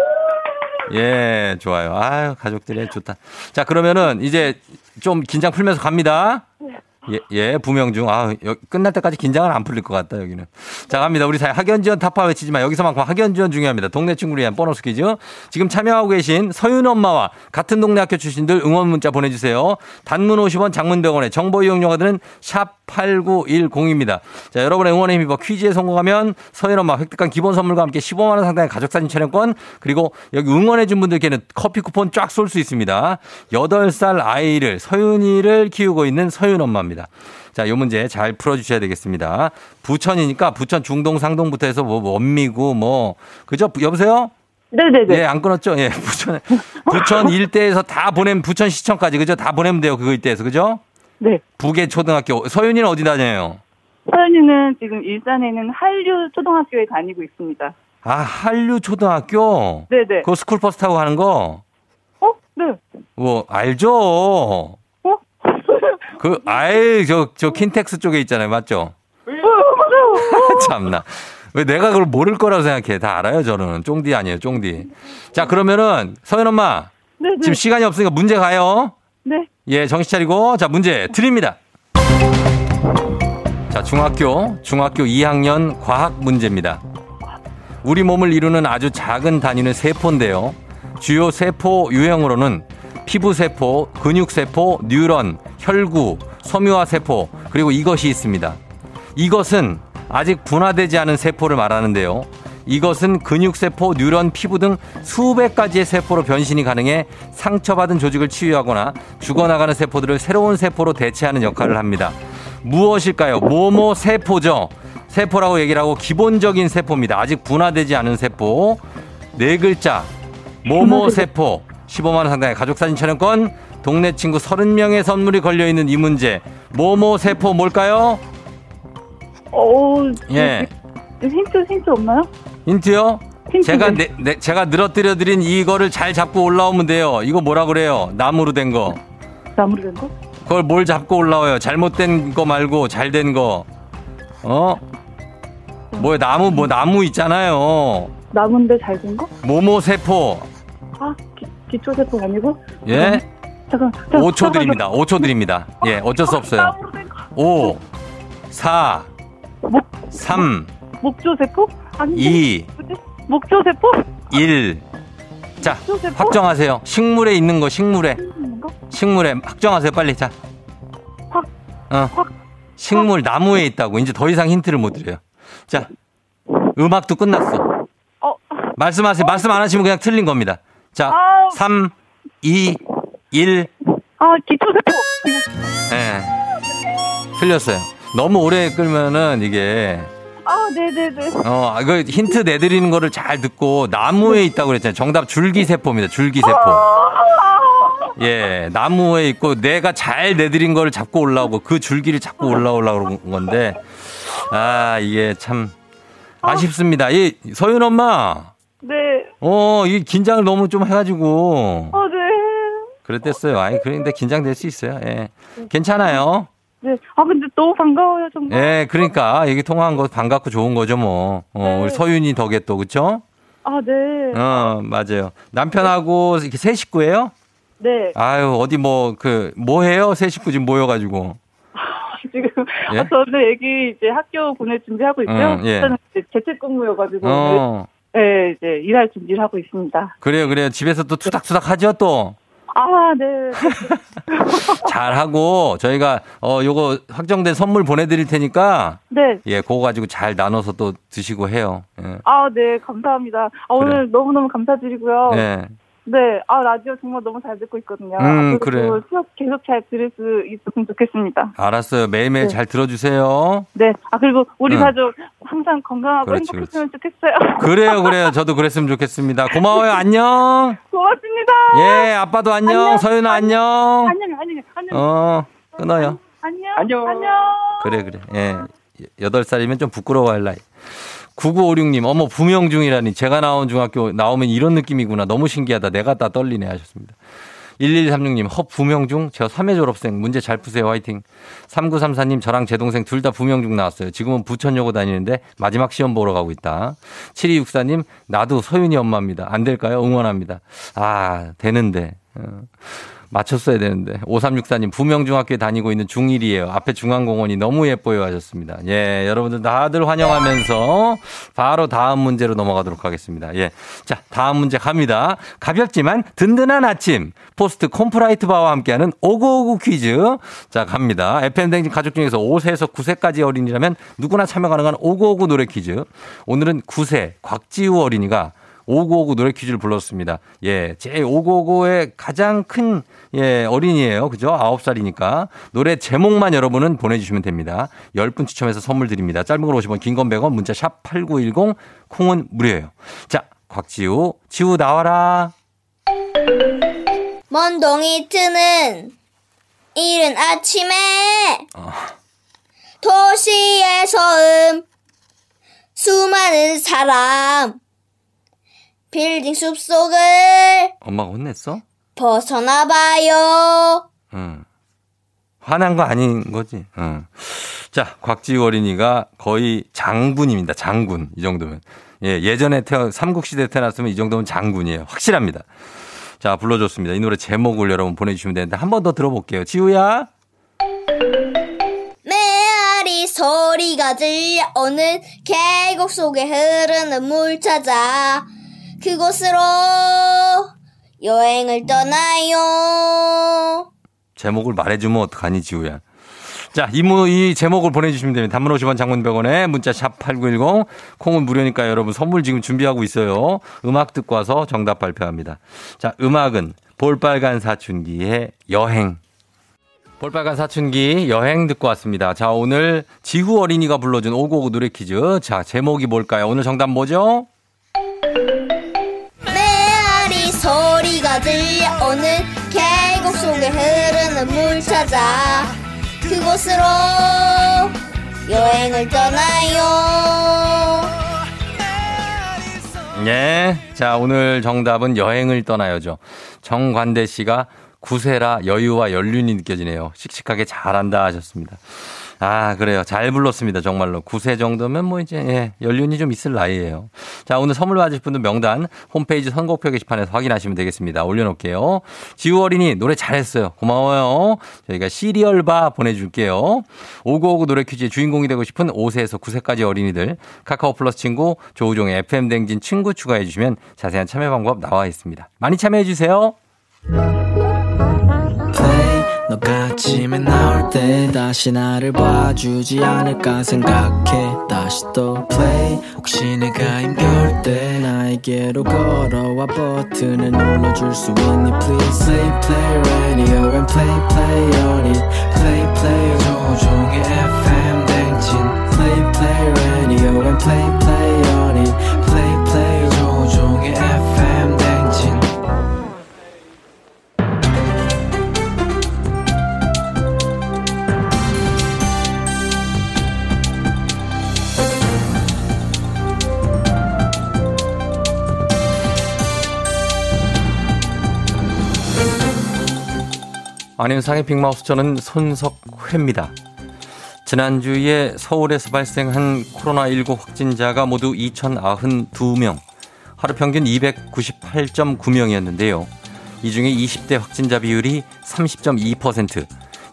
예, 좋아요. 아유, 가족들이 좋다. 자, 그러면은 이제 좀 긴장 풀면서 갑니다. 예, 예, 부명중. 아, 여기 끝날 때까지 긴장은 안 풀릴 것 같다, 여기는. 자, 갑니다. 우리 학연지원 타파 외치지만 여기서만큼 학연지원 중요합니다. 동네 친구를 위한 보너스 퀴즈. 지금 참여하고 계신 서윤 엄마와 같은 동네 학교 출신들 응원 문자 보내주세요. 단문 오십 원, 장문 백 원에 정보 이용료가 드는 샵 팔구일공입니다. 자, 여러분의 응원에 힘입어 퀴즈에 성공하면 서윤 엄마 획득한 기본 선물과 함께 십오만 원 상당의 가족사진 촬영권, 그리고 여기 응원해준 분들께는 커피 쿠폰 쫙 쏠 수 있습니다. 여덟 살 아이를, 서윤이를 키우고 있는 서윤 엄마입니다. 자, 요 문제 잘 풀어주셔야 되겠습니다. 부천이니까 부천 중동 상동부터 해서 뭐 원미구 뭐 그죠? 여보세요? 네네네. 예, 안 끊었죠? 예, 부천 부천 일대에서 다 보내면 부천 시청까지 그죠? 다 보내면 돼요, 그거 일대에서 그죠? 네. 부계 초등학교. 서윤이는 어디 다녀요? 서윤이는 지금 일산에 있는 한류 초등학교에 다니고 있습니다. 아, 한류 초등학교? 네네. 그거 스쿨버스 타고 가는 거? 어? 네. 뭐 알죠? 그, 아이, 저, 저, 킨텍스 쪽에 있잖아요. 맞죠? 참나. 왜 내가 그걸 모를 거라고 생각해. 다 알아요, 저는. 쫑디 아니에요, 쫑디. 자, 그러면은, 서현 엄마. 네, 네. 지금 시간이 없으니까 문제 가요. 네. 예, 정신 차리고. 자, 문제 드립니다. 자, 중학교, 중학교 이 학년 과학 문제입니다. 우리 몸을 이루는 아주 작은 단위는 세포인데요. 주요 세포 유형으로는 피부세포, 근육세포, 뉴런, 혈구, 섬유화세포, 그리고 이것이 있습니다. 이것은 아직 분화되지 않은 세포를 말하는데요. 이것은 근육세포, 뉴런, 피부 등 수백 가지의 세포로 변신이 가능해 상처받은 조직을 치유하거나 죽어나가는 세포들을 새로운 세포로 대체하는 역할을 합니다. 무엇일까요? 뭐뭐세포죠. 세포라고 얘기를 하고 기본적인 세포입니다. 아직 분화되지 않은 세포. 네 글자, 뭐뭐세포. 십오만 원 상당의 가족사진 촬영권, 동네 친구 삼십 명의 선물이 걸려있는 이 문제. 뭐뭐 세포 뭘까요? 어, 예. 힌트, 힌트 없나요? 힌트요? 힌트. 제가, 네, 네, 제가 늘어뜨려드린 이거를 잘 잡고 올라오면 돼요. 이거 뭐라 그래요? 나무로 된 거. 나무로 된 거? 그걸 뭘 잡고 올라와요? 잘못된 거 말고 잘된 거. 어? 뭐야, 나무, 뭐, 나무 있잖아요. 나무인데 잘된 거? 뭐뭐 세포. 아, 기, 기초세포 아니고? 예? 잠깐, 잠깐, 오 초 드립니다. 오 초 드립니다. 예, 어쩔 수 없어요. 오, 사, 목, 삼, 목조세포? 아니, 이, 목조세포? 일. 자, 목조세포? 확정하세요. 식물에 있는 거, 식물에. 식물에. 확정하세요, 빨리. 자. 확. 어. 확. 식물, 확. 나무에 있다고. 이제 더 이상 힌트를 못 드려요. 자, 음악도 끝났어. 어. 말씀하세요. 어. 말씀 안 하시면 그냥 틀린 겁니다. 자, 아. 삼, 이, 일. 아, 기초세포. 예. 네. 틀렸어요. 너무 오래 끌면은 이게. 아, 네네네. 어, 이거 힌트 내드리는 거를 잘 듣고 나무에 있다고 그랬잖아요. 정답 줄기세포입니다. 줄기세포. 예, 나무에 있고 내가 잘 내드린 거를 잡고 올라오고 그 줄기를 잡고 올라오려고 그런 건데, 아, 이게 참 아쉽습니다. 이 서윤 엄마. 네. 어, 이 긴장을 너무 좀 해가지고. 어, 네. 그랬댔어요. 아니, 그런데 긴장될 수 있어요. 예. 괜찮아요. 네. 아, 근데 너무 반가워요, 정말. 예, 그러니까. 얘기 통화한 거 반갑고 좋은 거죠, 뭐. 어, 네. 우리 서윤이 덕에 또, 그쵸? 아, 네. 어, 맞아요. 남편하고 이렇게 세 식구예요? 네. 아유, 어디 뭐, 그, 뭐 해요? 세 식구 지금 모여가지고. 지금 예? 아, 저는 애기 이제 학교 보낼 준비하고 있죠. 음, 예. 저는 이제 재택근무여가지고. 어. 네, 이제 일할 준비를 하고 있습니다. 그래요, 그래요. 집에서 또 투닥투닥 하죠, 또? 아, 네. 잘하고, 저희가, 어, 요거 확정된 선물 보내드릴 테니까. 네. 예, 그거 가지고 잘 나눠서 또 드시고 해요. 예. 아, 네. 감사합니다. 아, 그래. 오늘 너무너무 감사드리고요. 네. 네. 아, 라디오 정말 너무 잘 듣고 있거든요. 음, 그래요. 계속 잘 들을 수 있었으면 좋겠습니다. 알았어요. 매일매일 네. 잘 들어주세요. 네. 아, 그리고 우리 응. 가족 항상 건강하고 그렇지, 행복했으면 그렇지. 좋겠어요. 그래요, 그래요. 저도 그랬으면 좋겠습니다. 고마워요. 안녕. 고맙습니다. 예, 아빠도 안녕. 안녕. 서윤아, 안녕. 안녕, 안녕, 안녕. 어, 끊어요. 안녕. 안녕. 안녕. 그래, 그래. 예. 여덟 살이면 좀 부끄러워할 나이. 구구오육 님, 어머, 부명중이라니. 제가 나온 중학교 나오면 이런 느낌이구나. 너무 신기하다. 내가 다 떨리네. 하셨습니다. 일일삼육 님, 헛, 부명중? 저 삼 회 졸업생. 문제 잘 푸세요. 화이팅. 삼구삼사 님, 저랑 제 동생 둘 다 부명중 나왔어요. 지금은 부천여고 다니는데 마지막 시험 보러 가고 있다. 칠이육사 님, 나도 서윤이 엄마입니다. 안 될까요? 응원합니다. 아, 되는데. 맞췄어야 되는데. 오삼육사 님, 부명중학교에 다니고 있는 중일이에요. 앞에 중앙공원이 너무 예뻐요. 하셨습니다. 예, 여러분들 다들 환영하면서 바로 다음 문제로 넘어가도록 하겠습니다. 예. 자, 다음 문제 갑니다. 가볍지만 든든한 아침. 포스트 콤프라이트 바와 함께하는 오구오구 퀴즈. 자, 갑니다. 에프엠 댕진 가족 중에서 오 세에서 구 세까지 어린이라면 누구나 참여 가능한 오구오구 노래 퀴즈. 오늘은 구 세, 곽지우 어린이가 오구오구 노래 퀴즈를 불렀습니다. 예. 제 오구오구의 가장 큰, 예, 어린이에요. 그죠? 아홉 살이니까. 노래 제목만 여러분은 보내주시면 됩니다. 열 분 추첨해서 선물 드립니다. 짧은 걸 오십 원, 긴 건 백 원, 문자 샵 팔구일공, 콩은 무료예요. 자, 곽지우. 지우 나와라. 먼 동이 트는 이른 아침에 어. 도시에서 음 수많은 사람 빌딩 숲속을 엄마가 혼냈어? 벗어나봐요. 응. 화난 거 아닌 거지. 응. 자, 곽지우 어린이가 거의 장군입니다. 장군. 이 정도면. 예, 예전에 태어, 삼국시대에 태어났으면 이 정도면 장군이에요. 확실합니다. 자, 불러줬습니다. 이 노래 제목을 여러분 보내주시면 되는데 한 번 더 들어볼게요. 지우야. 메아리 소리가 들려오는 계곡 속에 흐르는 물 찾아 그곳으로 여행을 떠나요. 제목을 말해주면 어떡하니, 지우야. 자, 이, 무, 이 제목을 보내주시면 됩니다. 단문 오십 원, 장문 백 원에 문자 샵 팔구일공, 콩은 무료니까 여러분 선물 지금 준비하고 있어요. 음악 듣고 와서 정답 발표합니다. 자, 음악은 볼빨간 사춘기의 여행. 볼빨간 사춘기 여행 듣고 왔습니다. 자, 오늘 지후 어린이가 불러준 오구오구 노래 퀴즈. 자, 제목이 뭘까요? 오늘 정답 뭐죠? 소리가 들려오는 계곡 속에 흐르는 물 찾아 그곳으로 여행을 떠나요. 예, 자, 오늘 정답은 여행을 떠나요죠. 정관대 씨가 구 세라 여유와 연륜이 느껴지네요. 씩씩하게 잘한다 하셨습니다. 아, 그래요. 잘 불렀습니다. 정말로. 구 세 정도면 뭐 이제, 예, 연륜이 좀 있을 나이에요. 자, 오늘 선물 받으실 분들 명단 홈페이지 선곡표 게시판에서 확인하시면 되겠습니다. 올려놓을게요. 지우 어린이 노래 잘했어요. 고마워요. 저희가 시리얼바 보내줄게요. 오구오구 노래 퀴즈의 주인공이 되고 싶은 오 세에서 구 세까지 어린이들 카카오 플러스 친구 조우종의 에프엠 댕진 친구 추가해 주시면 자세한 참여 방법 나와 있습니다. 많이 참여해 주세요. 너가 아침에 나올 때 다시 나를 봐주지 않을까 생각해. 다시 또 play. 혹시 내가 힘겨울 때 나에게로 걸어와 버튼을 눌러줄 수 있니 please. Play play radio and play play on it. Play play 조종의 에프엠 댕진 댕진 Play Play Radio and Play Play on it Play Play 조종의 에프엠 댕진. 안윤상의 빅마우스, 저는 손석회입니다. 지난주에 서울에서 발생한 코로나십구 확진자가 모두 이천구십이 명, 하루 평균 이백구십팔 점 구 명이었는데요. 이 중에 이십 대 확진자 비율이 삼십 점 이 퍼센트,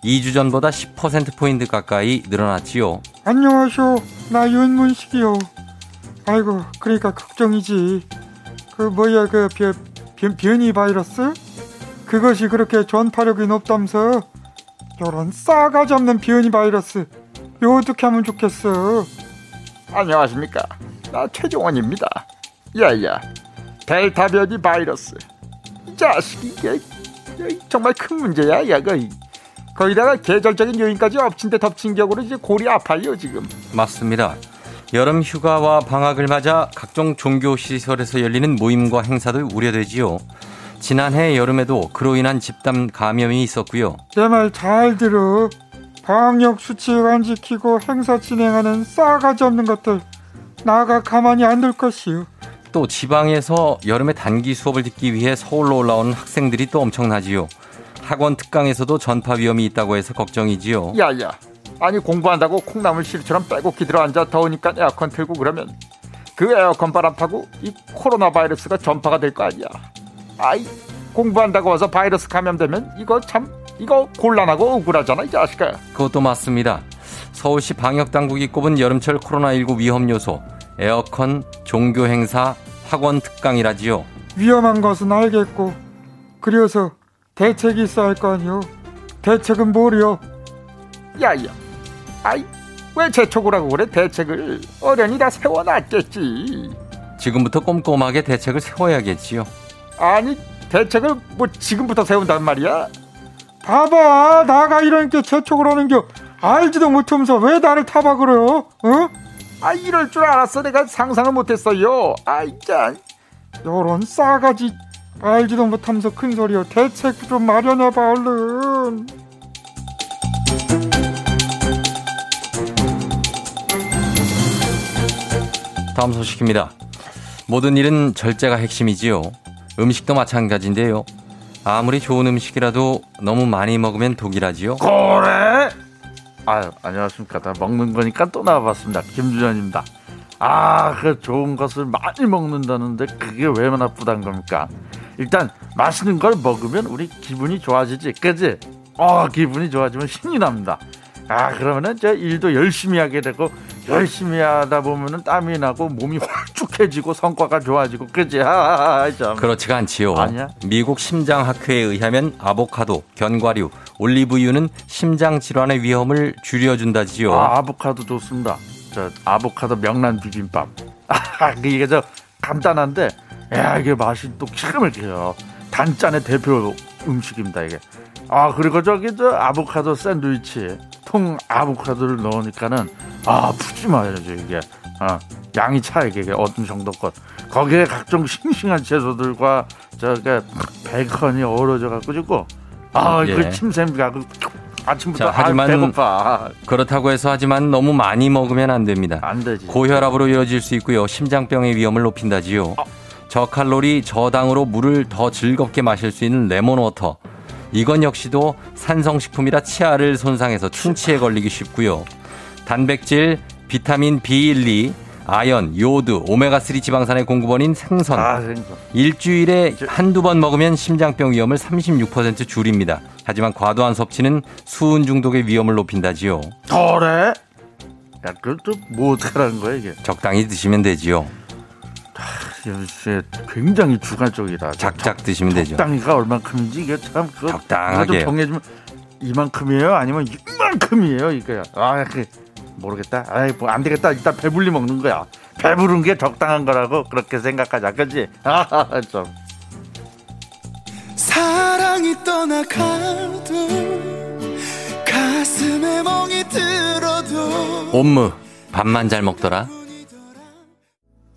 이 주 전보다 십 퍼센트포인트 가까이 늘어났지요. 안녕하쇼, 나 윤문식이요. 아이고, 그러니까 걱정이지. 그 뭐야, 그 변, 변, 변이 바이러스? 그것이 그렇게 전파력이 높다면서. 이런 싸가지 없는 변이 바이러스, 이거 어떻게 하면 좋겠어? 안녕하십니까, 나 최종원입니다. 야야, 델타 변이 바이러스 이 자식이 야, 야, 정말 큰 문제야. 야, 거의, 거기다가 계절적인 요인까지 엎친 데 덮친 격으로 이제 골이 아파요 지금. 맞습니다. 여름 휴가와 방학을 맞아 각종 종교시설에서 열리는 모임과 행사도 우려되지요. 지난해 여름에도 그로 인한 집단 감염이 있었고요. 내 말 잘 들어. 방역 수칙 안 지키고 행사 진행하는 싸가지 없는 것들, 나가 가만히 안 둘 것이요. 또 지방에서 여름에 단기 수업을 듣기 위해 서울로 올라온 학생들이 또 엄청나지요. 학원 특강에서도 전파 위험이 있다고 해서 걱정이지요. 야야, 아니 공부한다고 콩나물 실처럼 빼곡히 들어앉아 더우니까 에어컨 틀고 그러면 그 에어컨 바람 타고 이 코로나 바이러스가 전파가 될 거 아니야. 아이, 공부한다고 와서 바이러스 감염되면 이거 참, 이거 곤란하고 억울하잖아, 이 자식아. 그것도 맞습니다. 서울시 방역당국이 꼽은 여름철 코로나십구 위험 요소, 에어컨, 종교 행사, 학원 특강이라지요. 위험한 것은 알겠고, 그래서 대책이 있어야 할 거 아니요. 대책은 뭐요? 야야, 아이, 왜 재촉으라고 그래? 대책을 어련히 다 세워놨겠지. 지금부터 꼼꼼하게 대책을 세워야겠지요. 아니, 대책을 뭐 지금부터 세운단 말이야? 봐봐, 나가 이러니까 재촉을 하는겨. 알지도 못하면서 왜 나를 타박으래요? 어? 아, 이럴 줄 알았어. 내가 상상을 못했어요. 아이, 짠. 요런 싸가지, 알지도 못하면서 큰 소리요. 대책 좀 마련해봐, 얼른. 다음 소식입니다. 모든 일은 절제가 핵심이지요. 음식도 마찬가지인데요. 아무리 좋은 음식이라도 너무 많이 먹으면 독이라지요. 그래? 아유, 안녕하십니까. 나 먹는 거니까 또 나와봤습니다. 김준현입니다. 아, 그 좋은 것을 많이 먹는다는데 그게 왜 나쁘단 겁니까? 일단 맛있는 걸 먹으면 우리 기분이 좋아지지, 그지? 어, 기분이 좋아지면 신이 납니다. 아, 그러면은 저 일도 열심히 하게 되고, 열심히 하다 보면은 땀이 나고 몸이 홀쭉해지고 성과가 좋아지고, 그렇지? 아, 그렇지가 않지요. 아니야. 미국 심장학회에 의하면 아보카도, 견과류, 올리브유는 심장 질환의 위험을 줄여준다지요. 아, 아보카도 좋습니다. 저 아보카도 명란 비빔밥. 아, 이게 저 간단한데, 야, 이게 맛이 또 기가 막혀요. 단짠의 대표 음식입니다, 이게. 아, 그리고 저기 저 아보카도 샌드위치, 통 아보카도를 넣으니까는 아, 푸짐하죠 이게. 아, 양이 차 이게 어떤 정도껏. 거기에 각종 싱싱한 채소들과 저게 베이컨이 어우러져 가지고, 아, 예. 그 침샘이 가고 아침부터 자, 하지만 아, 배고파. 그렇다고 해서 하지만 너무 많이 먹으면 안 됩니다. 안 되지. 고혈압으로 이어질 수 있고요. 심장병의 위험을 높인다지요. 아. 저칼로리 저당으로 물을 더 즐겁게 마실 수 있는 레몬워터. 이건 역시도 산성식품이라 치아를 손상해서 충치에 걸리기 쉽고요. 단백질, 비타민 비 십이, 아연, 요드, 오메가삼 지방산의 공급원인 생선. 아, 생선. 일주일에 한두 번 먹으면 심장병 위험을 삼십육 퍼센트 줄입니다. 하지만 과도한 섭취는 수은 중독의 위험을 높인다지요. 그래? 야, 그걸 또 뭐 어떡하라는 거야 이게? 적당히 드시면 되지요. 굉장히 주관적이다. 작작 드시면 되죠. 적당히가 얼만큼인지 이게 참 적당하게 정해지면 이만큼이에요, 아니면 이만큼이에요 이거야. 아, 모르겠다. 아, 뭐 안 되겠다. 일단 배불리 먹는 거야. 배부른 게 적당한 거라고 그렇게 생각하자, 그렇지? 아, 좀. 사랑이 떠나가도 가슴에 멍이 들어도 옴므 밥만 잘 먹더라.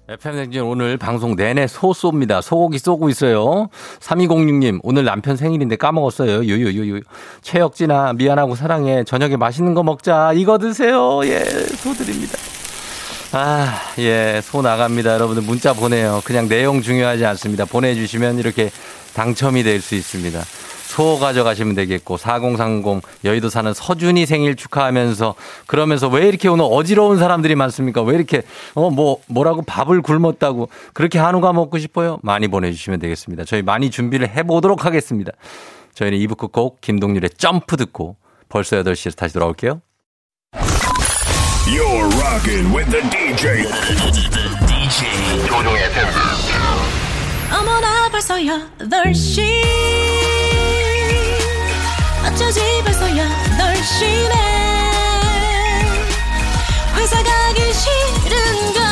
에프엠 댕진 오늘 방송 내내 소 쏩니다. 소고기 쏘고 있어요. 삼이공육 님 오늘 남편 생일인데 까먹었어요. 유유유유. 최혁진아 미안하고 사랑해. 저녁에 맛있는 거 먹자. 이거 드세요. 예, 소 드립니다. 아, 예, 소 나갑니다. 여러분들 문자 보내요. 그냥 내용 중요하지 않습니다. 보내주시면 이렇게 당첨이 될 수 있습니다. 소 가져가시면 되겠고, 사공삼공 여의도 사는 서준이 생일 축하하면서, 그러면서 왜 이렇게 오늘 어지러운 사람들이 많습니까? 왜 이렇게 어 뭐 뭐라고 밥을 굶었다고 그렇게 한우가 먹고 싶어요? 많이 보내주시면 되겠습니다. 저희 많이 준비를 해보도록 하겠습니다. 저희는 이 부 끝곡 김동률의 점프 듣고 벌써 여덟 시에서 다시 돌아올게요. You're rocking with the 디제이. 디제이 조종의 팬. 어머나 벌써 여덟 시. 어쩌지 벌써 여덟 시네 회사 가기 싫은걸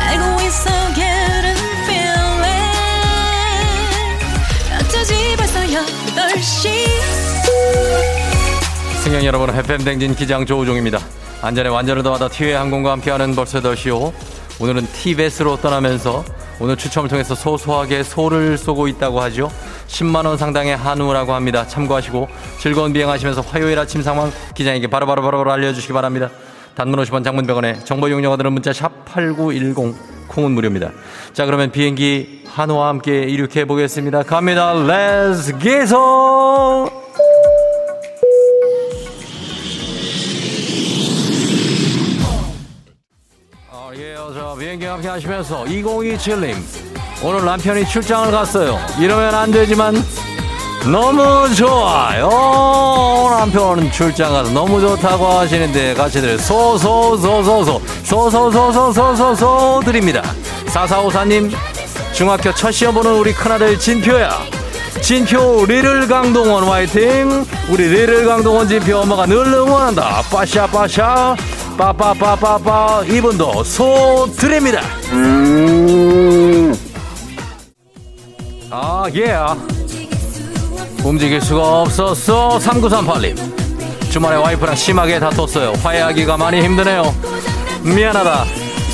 알고 있어 getting feeling 어쩌지 벌써 여덟 시. 승객 여러분, 에프엠 댕진 기장 조우종입니다. 안전에 완전을 더하다 티웨이 항공과 함께하는 벌써 여덟 시오. 오늘은 티벳으로 떠나면서 오늘 추첨을 통해서 소소하게 소를 쏘고 있다고 하죠. 십만 원 상당의 한우라고 합니다. 참고하시고 즐거운 비행하시면서 화요일 아침 상황 기장에게 바로바로 바로 바로 알려주시기 바랍니다. 단문 오십 원 장문 백 원에 정보 이용료가 드는 문자 샵팔구일공 콩은 무료입니다. 자, 그러면 비행기 한우와 함께 이륙해 보겠습니다. 갑니다. Let's get on! 자, 비행기 함께 하시면서 이공이칠 님 오늘 남편이 출장을 갔어요. 이러면 안 되지만 너무 좋아요. 남편은 출장 가서 너무 좋다고 하시는데 같이 들 소소소소소 소소소소소소소 드립니다. 사사오사 님 중학교 첫 시험 보는 우리 큰아들 진표야. 진표 리를 강동원 화이팅. 우리 리를 강동원 진표 엄마가 늘 응원한다. 빠샤 빠샤 빠빠빠빠빠. 이분도 소 드립니다. 아, 예. Yeah. 움직일 수가 없었어. 삼구삼팔 님 주말에 와이프랑 심하게 다퉜어요. 화해하기가 많이 힘드네요. 미안하다.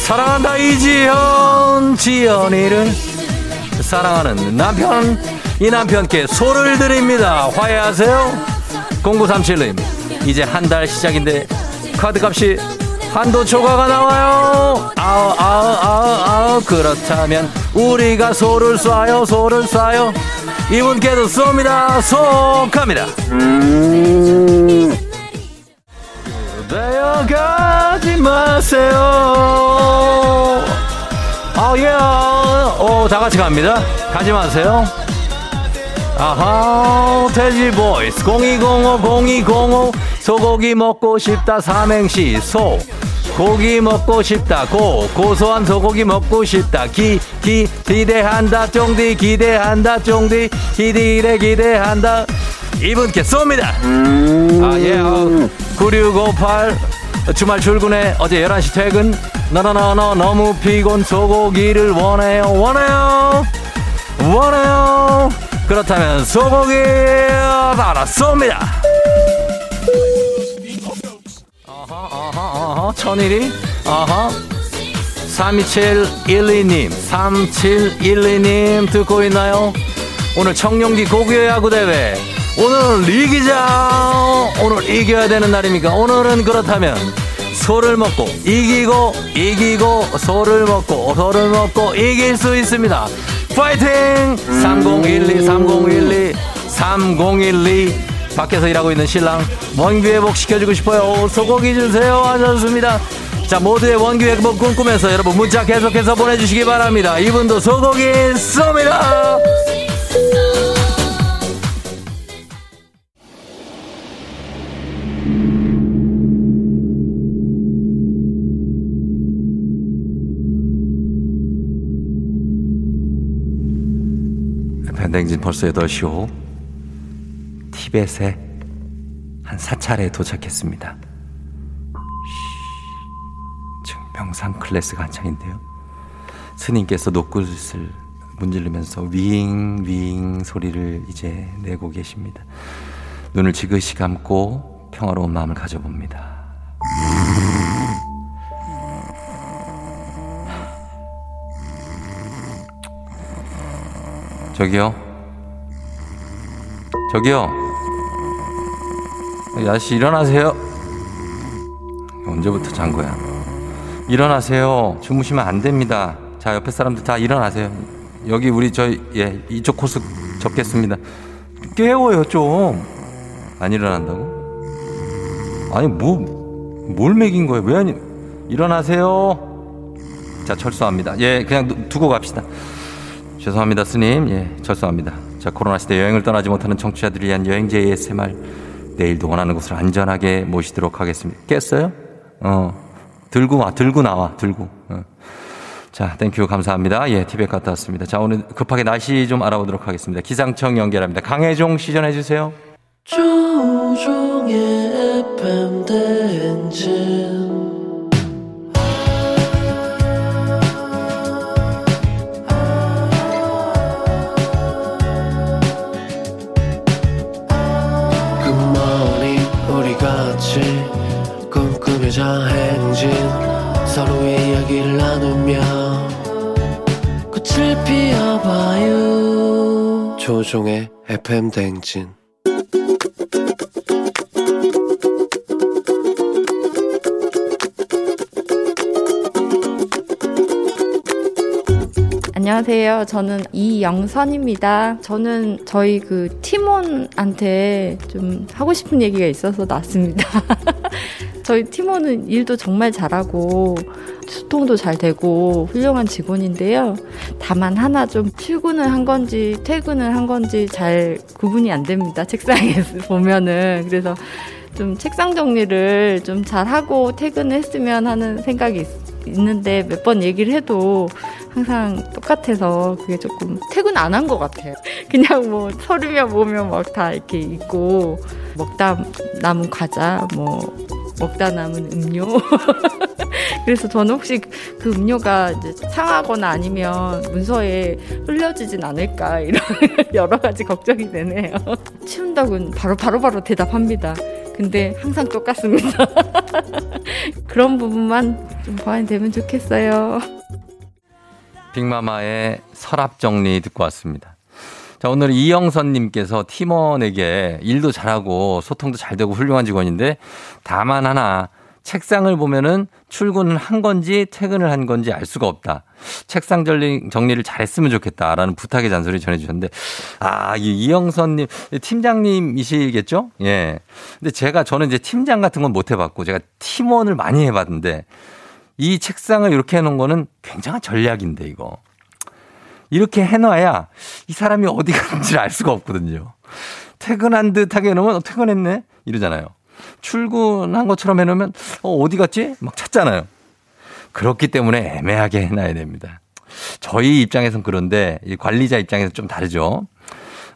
사랑한다 이지현. 지현이를 사랑하는 남편, 이 남편께 소를 드립니다. 화해하세요. 공구삼칠 님 이제 한 달 시작인데 카드값이 한도 초과가 나와요. 아우 아우 아우 아우. 그렇다면 우리가 소를 쏴요. 소를 쏴요. 이분께도 쏩니다. 소 갑니다. 내려가지 마세요. 아우 예. 오, 다 같이 갑니다. 가지 마세요. 아하. 돼지 보이스 공이공오 공이공오 소고기 먹고 싶다. 삼행시 소 고기 먹고 싶다. 고 고소한 소고기 먹고 싶다. 기 기 기대한다 쫑디. 기대한다 쫑디. 기디래 기대한다. 이분께 쏩니다. 아 예. 어, 구육오팔 주말 출근에 어제 열한 시 퇴근. 너너너너 너무 피곤. 소고기를 원해요. 원해요. 원해요. 그렇다면 소고기 받아 쏩니다. 아하, 천일이, 아하. 삼이칠일이 님, 삼칠일이 님, 듣고 있나요? 오늘 청룡기 고교 야구대회. 오늘 이기자. 오늘 이겨야 되는 날입니까? 오늘은 그렇다면, 소를 먹고, 이기고, 이기고, 소를 먹고, 소를 먹고, 이길 수 있습니다. 파이팅! 삼공일이, 삼공일이, 삼공일이. 밖에서 일하고 있는 신랑 원기 회복 시켜주고 싶어요. 소고기 주세요 하셨습니다. 자, 모두의 원기 회복 꿈꾸면서 여러분 문자 계속해서 보내주시기 바랍니다. 이분도 소고기 쏩니다. 밴댕진 벌써 여덟 시 오 티벳에 한 사찰에 도착했습니다. 지금 명상 클래스가 한창인데요. 스님께서 노굿을 문지르면서 윙윙 소리를 이제 내고 계십니다. 눈을 지그시 감고 평화로운 마음을 가져봅니다. 저기요, 저기요, 야씨 일어나세요. 언제부터 잔 거야? 일어나세요. 주무시면 안 됩니다. 자, 옆에 사람들 다 일어나세요. 여기 우리 저희 예 이쪽 코스 접겠습니다. 깨워요 좀. 안 일어난다고? 아니 뭐 뭘 먹인 거예요? 왜 아니? 일어나세요. 자, 철수합니다. 예, 그냥 두고 갑시다. 죄송합니다 스님. 예, 철수합니다. 자, 코로나 시대 여행을 떠나지 못하는 청취자들을 위한 여행지 에이에스엠알, 내일도 원하는 곳을 안전하게 모시도록 하겠습니다. 깼어요? 어, 들고 와, 들고 나와, 들고. 어. 자, 땡큐, 감사합니다. 예, 티백 갔다 왔습니다. 자, 오늘 급하게 날씨 좀 알아보도록 하겠습니다. 기상청 연결합니다. 강혜종 시전해 주세요. 조종의 에프엠 댕진. 꿈꾸며자 행진, 서로의 이야기를 나누며 꽃을 피워봐요. 조종의 에프엠 댕진. 안녕하세요. 저는 이영선입니다. 저는 저희 그 팀원한테 좀 하고 싶은 얘기가 있어서 나왔습니다. 저희 팀원은 일도 정말 잘하고 소통도 잘 되고 훌륭한 직원인데요. 다만 하나 좀 출근을 한 건지 퇴근을 한 건지 잘 구분이 안 됩니다. 책상에서 보면은. 그래서 좀 책상 정리를 좀 잘하고 퇴근을 했으면 하는 생각이 있는데 몇 번 얘기를 해도 항상 똑같아서 그게 조금 퇴근 안 한 것 같아요. 그냥 뭐 서류며 뭐며 막 다 이렇게 있고, 먹다 남은 과자, 뭐 먹다 남은 음료. 그래서 저는 혹시 그 음료가 이제 상하거나 아니면 문서에 흘려지진 않을까 이런 여러 가지 걱정이 되네요. 치운다군 바로 바로 바로 대답합니다. 근데 항상 똑같습니다. 그런 부분만 좀 보완이 되면 좋겠어요. 빅마마의 서랍 정리 듣고 왔습니다. 자, 오늘 이영선님께서 팀원에게 일도 잘하고 소통도 잘 되고 훌륭한 직원인데 다만 하나 책상을 보면은 출근을 한 건지 퇴근을 한 건지 알 수가 없다. 책상 정리, 정리를 잘했으면 좋겠다라는 부탁의 잔소리 전해주셨는데, 아, 이 이영선님 팀장님이시겠죠? 예. 근데 제가 저는 이제 팀장 같은 건 못 해봤고 제가 팀원을 많이 해봤는데, 이 책상을 이렇게 해놓은 거는 굉장한 전략인데 이거. 이렇게 해놔야 이 사람이 어디 가는지를 알 수가 없거든요. 퇴근한 듯하게 해놓으면 퇴근했네 이러잖아요. 출근한 것처럼 해놓으면 어, 어디 갔지? 막 찾잖아요. 그렇기 때문에 애매하게 해놔야 됩니다. 저희 입장에선 그런데 이 관리자 입장에서 좀 다르죠.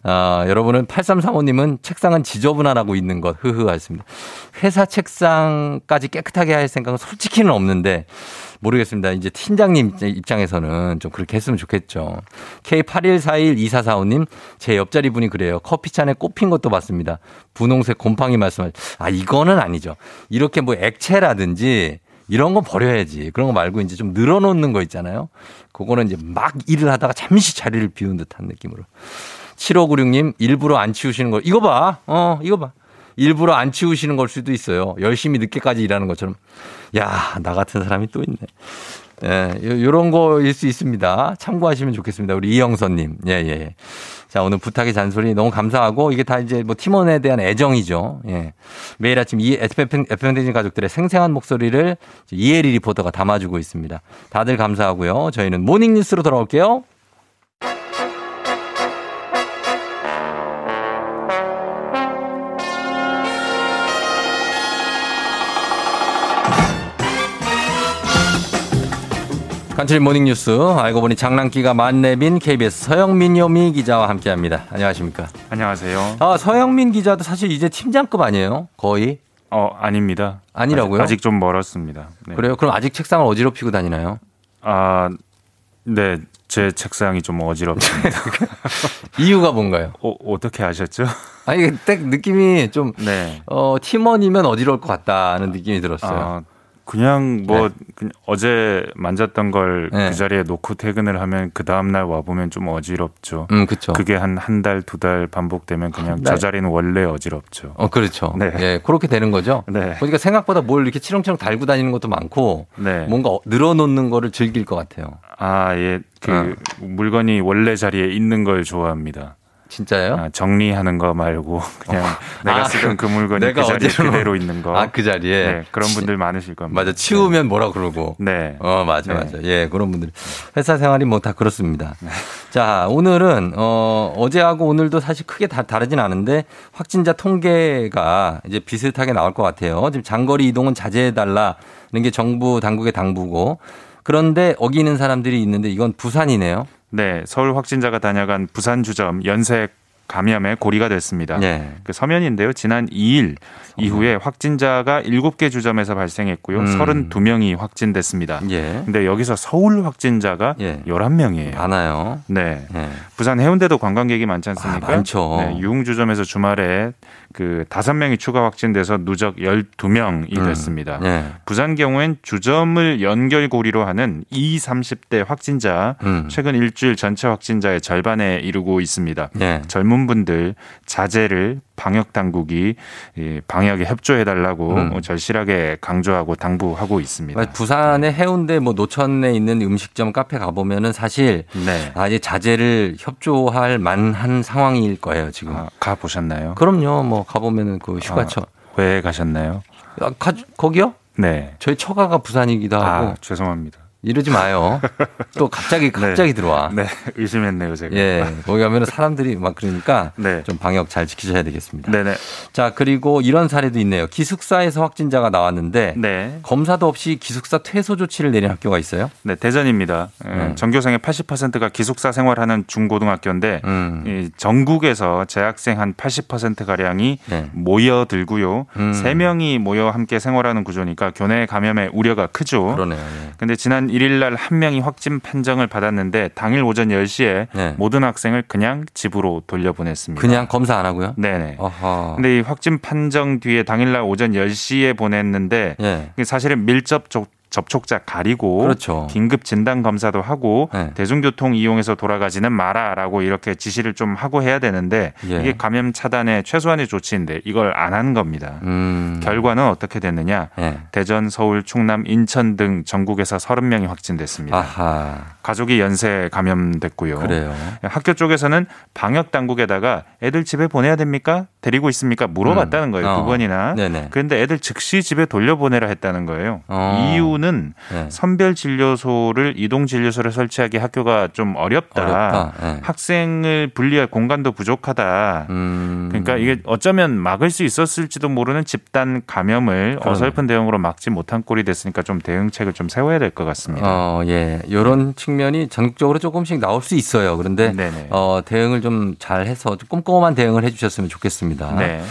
아, 여러분은 팔삼삼오님은 책상은 지저분하라고 있는 것 흐흐 하셨습니다. 회사 책상까지 깨끗하게 할 생각은 솔직히는 없는데 모르겠습니다. 이제 팀장님 입장에서는 좀 그렇게 했으면 좋겠죠. 케이 팔일사일이사사오님 제 옆자리 분이 그래요. 커피잔에 꽃핀 것도 봤습니다. 분홍색 곰팡이 말씀하, 아, 이거는 아니죠. 이렇게 뭐 액체라든지 이런 건 버려야지. 그런 거 말고 이제 좀 늘어놓는 거 있잖아요. 그거는 이제 막 일을 하다가 잠시 자리를 비운 듯한 느낌으로. 칠오구육님 일부러 안 치우시는 거 이거 봐. 어, 이거 봐. 일부러 안 치우시는 걸 수도 있어요. 열심히 늦게까지 일하는 것처럼. 야, 나 같은 사람이 또 있네. 예, 요런 거일 수 있습니다. 참고하시면 좋겠습니다. 우리 이영선님. 예, 예. 자, 오늘 부탁의 잔소리 너무 감사하고, 이게 다 이제 뭐 팀원에 대한 애정이죠. 예. 매일 아침 이 에프엠 댕진 가족들의 생생한 목소리를 이혜리 리포터가 담아주고 있습니다. 다들 감사하고요. 저희는 모닝뉴스로 돌아올게요. 간추린 모닝뉴스, 알고 보니 장난기가 만렙인 케이비에스 서영민 요미 기자와 함께합니다. 안녕하십니까? 안녕하세요. 아, 서영민 기자도 사실 이제 팀장급 아니에요? 거의? 어, 아닙니다. 아니라고요? 아직, 아직 좀 멀었습니다. 네. 그래요? 그럼 아직 책상을 어지럽히고 다니나요? 아, 네, 제 책상이 좀 어지럽습니다. 이유가 뭔가요? 어, 어떻게 아셨죠? 아니, 딱 느낌이 좀 네. 어, 팀원이면 어지러울 것 같다는 느낌이 들었어요. 아, 그냥 뭐 네. 그냥 어제 만졌던 걸 그 네. 자리에 놓고 퇴근을 하면 그 다음날 와보면 좀 어지럽죠. 음, 그렇죠. 그게 한 한 달, 두 달 반복되면 그냥 네. 저 자리는 원래 어지럽죠. 어, 그렇죠. 네. 네, 그렇게 되는 거죠. 네. 그러니까 생각보다 뭘 이렇게 치렁치렁 달고 다니는 것도 많고 네. 뭔가 늘어놓는 거를 즐길 것 같아요. 아, 예. 그 아. 물건이 원래 자리에 있는 걸 좋아합니다. 진짜요? 아, 정리하는 거 말고 그냥 어. 내가 아, 쓰던 그 물건이 그 자리에 어디로... 그대로 있는 거. 아, 그 자리에. 네, 그런 분들 많으실 겁니다. 맞아. 치우면 네. 뭐라 그러고. 네. 어, 맞아, 네. 맞아. 예, 그런 분들. 회사 생활이 뭐 다 그렇습니다. 네. 자, 오늘은 어, 어제하고 오늘도 사실 크게 다, 다르진 않은데 확진자 통계가 이제 비슷하게 나올 것 같아요. 지금 장거리 이동은 자제해달라는 게 정부 당국의 당부고, 그런데 어기는 사람들이 있는데 이건 부산이네요. 네, 서울 확진자가 다녀간 부산 주점 연쇄 감염의 고리가 됐습니다. 네. 그 서면인데요. 지난 이 일 이후에 확진자가 일곱 개 주점에서 발생했고요. 음. 서른두 명이 확진됐습니다. 그런데 예. 여기서 서울 확진자가 예. 열한 명이에요. 많아요. 네, 예. 부산 해운대도 관광객이 많지 않습니까? 아, 많죠. 네, 유흥주점에서 주말에 그 다섯 명이 추가 확진돼서 누적 열두 명이 음. 됐습니다. 예. 부산 경우엔 주점을 연결고리로 하는 이십, 삼십 대 확진자 음. 최근 일주일 전체 확진자의 절반에 이르고 있습니다. 예. 젊은 분들 자제를 방역 당국이 방역에 협조해달라고 음. 절실하게 강조하고 당부하고 있습니다. 부산의 해운대, 뭐 노천에 있는 음식점, 카페 가 보면은 사실 네. 아, 이제 자제를 협조할 만한 상황일 거예요 지금. 아, 가 보셨나요? 그럼요. 뭐 가 보면은 그 휴가철. 아, 왜 가셨나요? 아, 가, 거기요? 네. 저희 처가가 부산이기도 하고. 아, 죄송합니다. 이러지 마요. 또 갑자기 갑자기 네. 들어와. 네, 의심했네요 제가. 예, 거기 가면 사람들이 막 그러니까 네. 좀 방역 잘 지키셔야 되겠습니다. 네네. 자, 그리고 이런 사례도 있네요. 기숙사에서 확진자가 나왔는데 네. 검사도 없이 기숙사 퇴소 조치를 내린 학교가 있어요? 네, 대전입니다. 음. 전교생의 팔십 퍼센트가 기숙사 생활하는 중고등학교인데 음. 이 전국에서 재학생 한 팔십 퍼센트 가량이 네. 모여들고요. 음. 세 명이 모여 함께 생활하는 구조니까 교내 감염의 우려가 크죠. 그러네요. 그런데 네. 지난 일 일 날 한 명이 확진 판정을 받았는데 당일 오전 열 시에 네. 모든 학생을 그냥 집으로 돌려보냈습니다. 그냥 검사 안 하고요? 네네. 그런데 이 확진 판정 뒤에 당일날 오전 열 시에 보냈는데 네. 사실은 밀접 조, 접촉자 가리고 그렇죠. 긴급 진단 검사도 하고 네. 대중교통 이용해서 돌아가지는 마라라고 이렇게 지시를 좀 하고 해야 되는데 예. 이게 감염 차단의 최소한의 조치인데 이걸 안 한 겁니다. 음. 결과는 어떻게 됐느냐. 예. 대전, 서울, 충남, 인천 등 전국에서 서른 명이 확진됐습니다. 아하. 가족이 연쇄 감염됐고요. 그래요. 학교 쪽에서는 방역 당국에다가 애들 집에 보내야 됩니까? 데리고 있습니까? 물어봤다는 거예요. 음. 두 번이나. 네네. 그런데 애들 즉시 집에 돌려보내라 했다는 거예요. 어. 이유는 네. 선별진료소를 이동진료소를 설치하기 학교가 좀 어렵다. 어렵다. 네. 학생을 분리할 공간도 부족하다. 음. 그러니까 이게 어쩌면 막을 수 있었을지도 모르는 집단 감염을 그러네. 어설픈 대응으로 막지 못한 꼴이 됐으니까 좀 대응책을 좀 세워야 될 것 같습니다. 어, 예. 이런 측면이 전국적으로 조금씩 나올 수 있어요. 그런데 어, 대응을 좀 잘해서 좀 꼼꼼한 대응을 해 주셨으면 좋겠습니다. 네.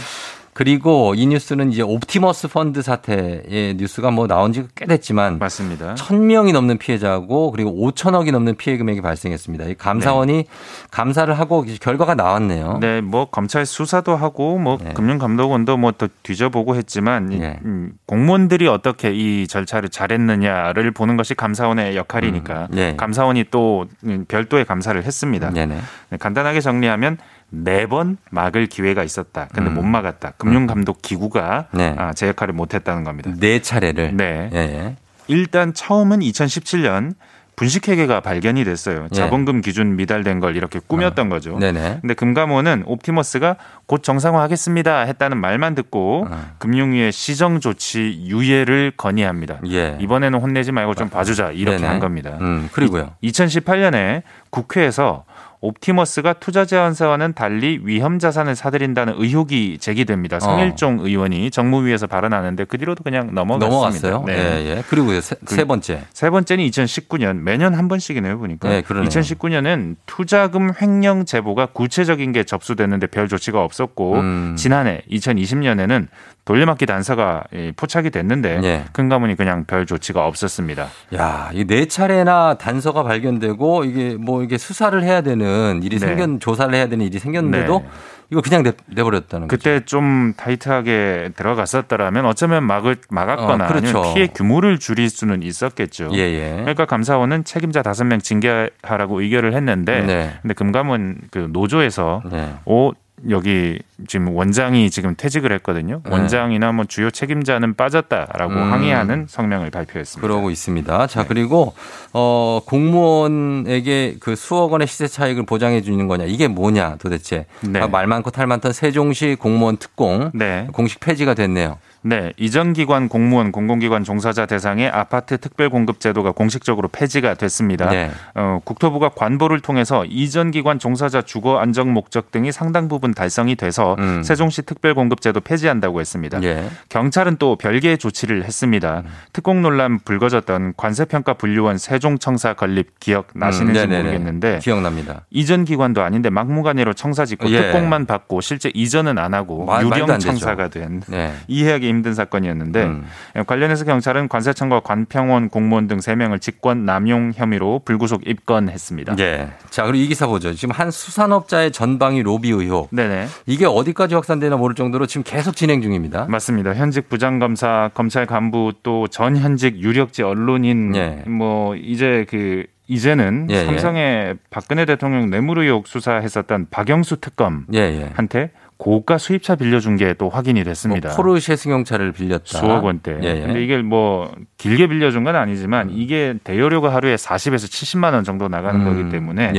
그리고 이 뉴스는 이제 옵티머스 펀드 사태의 뉴스가 뭐 나온 지 꽤 됐지만 맞습니다. 천 명이 넘는 피해자고 그리고 오천억이 넘는 피해 금액이 발생했습니다. 이 감사원이 네. 감사를 하고 결과가 나왔네요. 네, 뭐 검찰 수사도 하고 뭐 네. 금융감독원도 뭐 또 뒤져보고 했지만 네. 공무원들이 어떻게 이 절차를 잘했느냐를 보는 것이 감사원의 역할이니까 음, 네. 감사원이 또 별도의 감사를 했습니다. 네, 네. 간단하게 정리하면 네 번 막을 기회가 있었다. 근데 음. 못 막았다. 금융감독기구가 네. 아, 제 역할을 못했다는 겁니다. 네 차례를. 네. 예. 일단 처음은 이천십칠 년 분식회계가 발견이 됐어요. 자본금 기준 미달된 걸 이렇게 꾸몄던 거죠. 그런데 금감원은 옵티머스가 곧 정상화하겠습니다 했다는 말만 듣고 어. 금융위의 시정조치 유예를 건의합니다. 예. 이번에는 혼내지 말고 좀 봐주자 이렇게 네네. 한 겁니다. 음, 그리고요. 이천십팔 년에 국회에서 옵티머스가 투자제한사와는 달리 위험자산을 사들인다는 의혹이 제기됩니다. 성일종 어. 의원이 정무위에서 발언하는데 그 뒤로도 그냥 넘어갔습니다. 넘어갔어요? 네. 예, 예. 그리고 세, 세 번째. 세 번째는 이천십구 년. 매년 한 번씩이네요. 보니까. 네, 그러네요. 이천십구 년은 투자금 횡령 제보가 구체적인 게 접수됐는데 별 조치가 없었고 음. 지난해 이천이십 년에는 돌려막기 단서가 포착이 됐는데 예. 큰 가문이 그냥 별 조치가 없었습니다. 야, 이 네 차례나 단서가 발견되고 이게 뭐 이게 수사를 해야 되는 일이 네. 생겼 조사를 해야 되는 일이 생겼는데도 네. 이거 그냥 내, 내버렸다는 거죠. 그때 좀 타이트하게 들어갔었더라면 어쩌면 막을 막았거나 어, 그렇죠. 아니면 피해 규모를 줄일 수는 있었겠죠. 예예. 그러니까 감사원은 책임자 다섯 명 징계하라고 의결을 했는데 네. 근데 금감원 그 노조에서 네. 오 여기 지금 원장이 지금 퇴직을 했거든요. 원장이나 뭐 주요 책임자는 빠졌다라고 음. 항의하는 성명을 발표했습니다. 그러고 있습니다. 자, 네. 그리고 어, 공무원에게 그 수억 원의 시세 차익을 보장해 주는 거냐. 이게 뭐냐 도대체. 네. 말 많고 탈 많던 세종시 공무원 특공 네. 공식 폐지가 됐네요. 네. 이전 기관 공무원 공공기관 종사자 대상의 아파트 특별공급 제도가 공식적으로 폐지가 됐습니다. 네. 어, 국토부가 관보를 통해서 이전 기관 종사자 주거 안정 목적 등이 상당 부분 달성이 돼서 음. 세종시 특별공급 제도 폐지한다고 했습니다. 예. 경찰은 또 별개의 조치를 했습니다. 음. 특공 논란 불거졌던 관세평가 분류원 세종청사 건립 기억나시는지 음. 모르겠는데 기억납니다. 이전 기관도 아닌데 막무가내로 청사 짓고 예. 특공만 받고 실제 이전은 안 하고 마, 유령 청사가 된 예. 이해하기 힘든 사건이었는데 음. 관련해서 경찰은 관세청과 관평원 공무원 등 세 명을 직권 남용 혐의로 불구속 입건했습니다. 예. 자, 그리고 이 기사 보죠. 지금 한 수산업자의 전방위 로비 의혹. 네네. 이게 어디까지 확산되나 모를 정도로 지금 계속 진행 중입니다. 맞습니다. 현직 부장검사, 검찰 간부 또 전 현직 유력지 언론인 예. 뭐 이제 그 이제는 예예. 삼성의 박근혜 대통령 뇌물 의혹 수사했었던 박영수 특검한테 예예. 고가 수입차 빌려준 게 또 확인이 됐습니다. 뭐 포르쉐 승용차를 빌렸다. 수억 원대. 근데 이게 뭐 길게 빌려준 건 아니지만 이게 대여료가 하루에 사십에서 칠십만 원 정도 나가는 음. 거기 때문에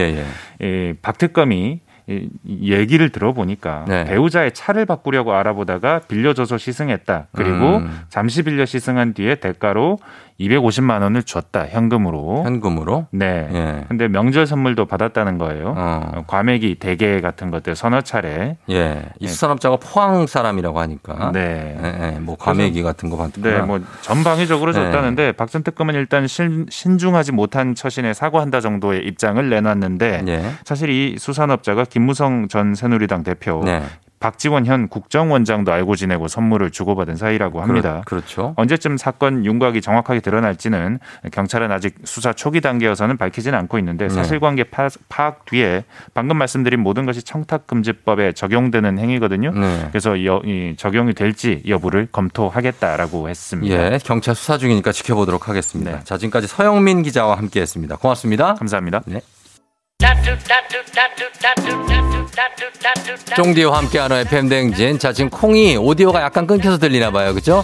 예, 박 특검이 얘기를 들어보니까 네. 배우자의 차를 바꾸려고 알아보다가 빌려줘서 시승했다. 그리고 음. 잠시 빌려 시승한 뒤에 대가로 이백오십만 원을 줬다. 현금으로. 현금으로? 네. 예. 근데 명절 선물도 받았다는 거예요. 어. 과메기, 대게 같은 것들 서너 차례. 예. 이 수산업자가 포항 사람이라고 하니까. 네. 예. 예. 뭐 과메기 같은 거 받았구나. 네. 뭐 전방위적으로 줬다는데 예. 박 전 특검은 일단 신, 신중하지 못한 처신에 사과한다 정도의 입장을 내놨는데 예. 사실 이 수산업자가 김무성 전 새누리당 대표 네. 박지원 현 국정원장도 알고 지내고 선물을 주고받은 사이라고 합니다. 그렇죠. 언제쯤 사건 윤곽이 정확하게 드러날지는 경찰은 아직 수사 초기 단계여서는 밝히지는 않고 있는데 사실관계 파악 뒤에 방금 말씀드린 모든 것이 청탁금지법에 적용되는 행위거든요. 네. 그래서 적용이 될지 여부를 검토하겠다라고 했습니다. 예, 경찰 수사 중이니까 지켜보도록 하겠습니다. 네. 자, 지금까지 서영민 기자와 함께했습니다. 고맙습니다. 감사합니다. 네. 쫑디와 함께하는 에프엠 댕진. 자, 지금 콩이 오디오가 약간 끊겨서 들리나 봐요. 그죠?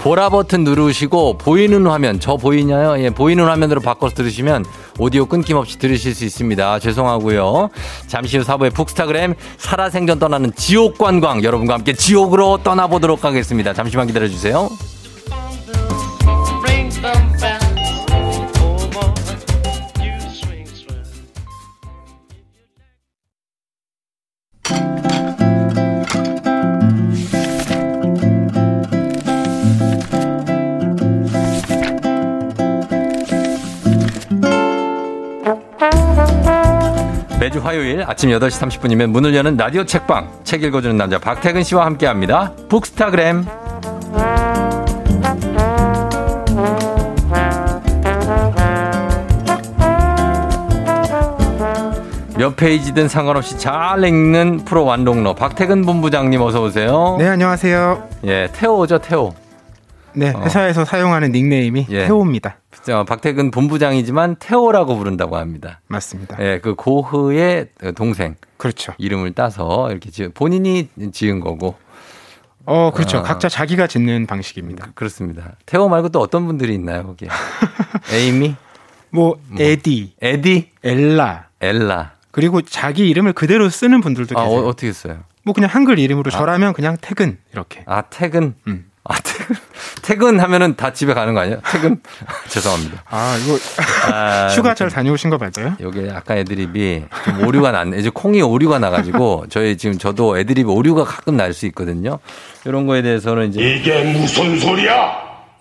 보라 버튼 누르시고 보이는 화면, 저 보이냐요? 예, 보이는 화면으로 바꿔서 들으시면 오디오 끊김없이 들으실 수 있습니다. 죄송하고요. 잠시 후 사 부의 북스타그램 살아생전 떠나는 지옥관광, 여러분과 함께 지옥으로 떠나보도록 하겠습니다. 잠시만 기다려주세요. 매주 화요일 아침 여덟 시 삼십 분이면 문을 여는 라디오 책방, 책 읽어주는 남자 박태근 씨와 함께합니다. 북스타그램. 몇 페이지든 상관없이 잘 읽는 프로 완독러 박태근 본부장님, 어서 오세요. 네, 안녕하세요. 예, 태오죠, 태오. 네, 회사에서 어. 사용하는 닉네임이 예. 태오입니다. 박태근 본부장이지만 태오라고 부른다고 합니다. 맞습니다. 예, 그 고흐의 동생. 그렇죠. 이름을 따서 이렇게 지, 본인이 지은 거고. 어, 그렇죠. 어. 각자 자기가 짓는 방식입니다. 그, 그렇습니다. 태오 말고 또 어떤 분들이 있나요, 거기에? 에이미? 뭐, 뭐, 에디. 에디? 엘라. 엘라. 그리고 자기 이름을 그대로 쓰는 분들도 계세요. 아, 어, 어떻게 써요? 뭐 그냥 한글 이름으로 아. 저라면 그냥 태근, 이렇게. 아, 태근? 음. 아, 퇴근, 퇴근하면은 다 집에 가는 거 아니에요? 퇴근? 죄송합니다. 아, 이거. 아, 휴가 잘 다녀오신 거 맞아요? 여기 아까 애드립이 좀 오류가 났네. 이제 콩이 오류가 나가지고 저희 지금 저도 애드립 오류가 가끔 날 수 있거든요. 이런 거에 대해서는 이제. 이게 무슨 소리야?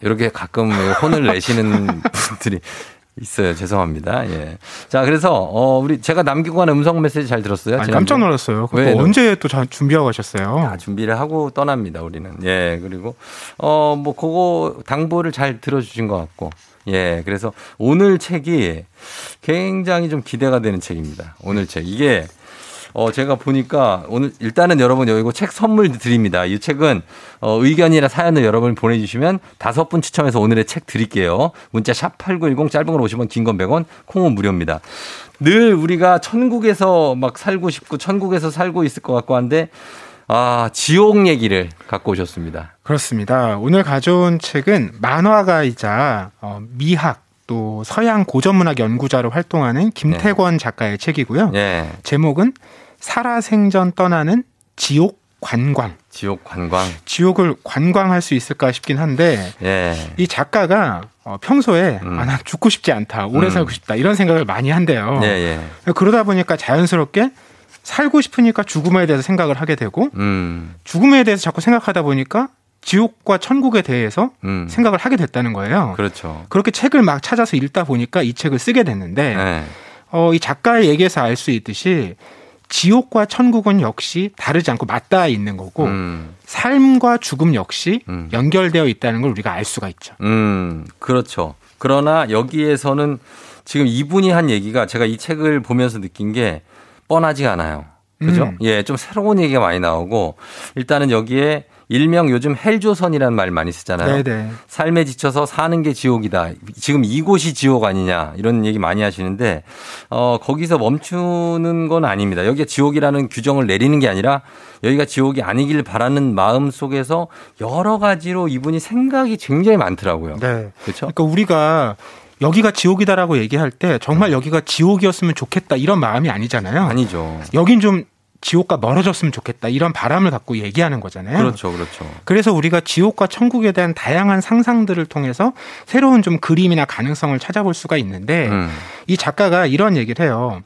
이렇게 가끔 혼을 내시는 분들이 있어요. 죄송합니다. 예. 자, 그래서 어 우리 제가 남기고 간 음성 메시지 잘 들었어요? 아니, 깜짝 놀랐어요. 왜 언제 또 준비하고 가셨어요? 아, 준비를 하고 떠납니다. 우리는. 예. 그리고 어 뭐 그거 당부를 잘 들어주신 것 같고. 예. 그래서 오늘 책이 굉장히 좀 기대가 되는 책입니다. 오늘 책 이게. 어, 제가 보니까 오늘 일단은 여러분 이거 책 선물 드립니다. 이 책은 어, 의견이나 사연을 여러분 보내주시면 다섯 분 추첨해서 오늘의 책 드릴게요. 문자 샵 팔구일공 짧은 건 오십 원 긴 건 백 원 콩은 무료입니다. 늘 우리가 천국에서 막 살고 싶고 천국에서 살고 있을 것 같고 한데 아, 지옥 얘기를 갖고 오셨습니다. 그렇습니다. 오늘 가져온 책은 만화가이자 어, 미학. 또 서양 고전문학 연구자로 활동하는 김태권 네. 작가의 책이고요. 네. 제목은 살아생전 떠나는 지옥 관광. 지옥 관광. 지옥을 관광할 수 있을까 싶긴 한데 네. 이 작가가 평소에 음. 아, 난 죽고 싶지 않다. 오래 음. 살고 싶다. 이런 생각을 많이 한대요. 네, 네. 그러다 보니까 자연스럽게 살고 싶으니까 죽음에 대해서 생각을 하게 되고 음. 죽음에 대해서 자꾸 생각하다 보니까 지옥과 천국에 대해서 음. 생각을 하게 됐다는 거예요. 그렇죠. 그렇게 책을 막 찾아서 읽다 보니까 이 책을 쓰게 됐는데 네. 어, 이 작가의 얘기에서 알 수 있듯이 지옥과 천국은 역시 다르지 않고 맞닿아 있는 거고 음. 삶과 죽음 역시 음. 연결되어 있다는 걸 우리가 알 수가 있죠. 음, 그렇죠. 그러나 여기에서는 지금 이분이 한 얘기가 제가 이 책을 보면서 느낀 게 뻔하지가 않아요. 그죠? 음. 예, 좀 새로운 얘기가 많이 나오고 일단은 여기에 일명 요즘 헬조선이라는 말 많이 쓰잖아요. 네네. 삶에 지쳐서 사는 게 지옥이다. 지금 이곳이 지옥 아니냐 이런 얘기 많이 하시는데 어, 거기서 멈추는 건 아닙니다. 여기가 지옥이라는 규정을 내리는 게 아니라 여기가 지옥이 아니길 바라는 마음 속에서 여러 가지로 이분이 생각이 굉장히 많더라고요. 네. 그렇죠? 그러니까 우리가 여기가 지옥이다라고 얘기할 때 정말 여기가 지옥이었으면 좋겠다 이런 마음이 아니잖아요. 아니죠. 여긴 좀 지옥과 멀어졌으면 좋겠다 이런 바람을 갖고 얘기하는 거잖아요. 그렇죠, 그렇죠. 그래서 우리가 지옥과 천국에 대한 다양한 상상들을 통해서 새로운 좀 그림이나 가능성을 찾아볼 수가 있는데 음. 이 작가가 이런 얘기를 해요.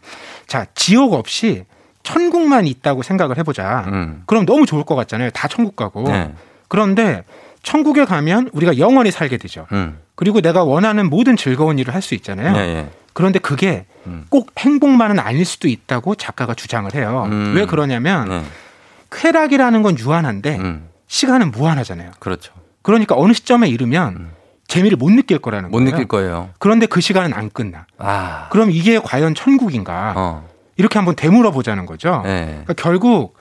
자, 지옥 없이 천국만 있다고 생각을 해보자. 음. 그럼 너무 좋을 것 같잖아요. 다 천국 가고. 네. 그런데 천국에 가면 우리가 영원히 살게 되죠. 음. 그리고 내가 원하는 모든 즐거운 일을 할 수 있잖아요. 네, 네. 그런데 그게 음. 꼭 행복만은 아닐 수도 있다고 작가가 주장을 해요. 음. 왜 그러냐면 네. 쾌락이라는 건 유한한데 음. 시간은 무한하잖아요. 그렇죠. 그러니까 어느 시점에 이르면 음. 재미를 못 느낄 거라는 못 거예요. 못 느낄 거예요. 그런데 그 시간은 안 끝나. 아. 그럼 이게 과연 천국인가? 어. 이렇게 한번 되물어 보자는 거죠. 네. 그러니까 결국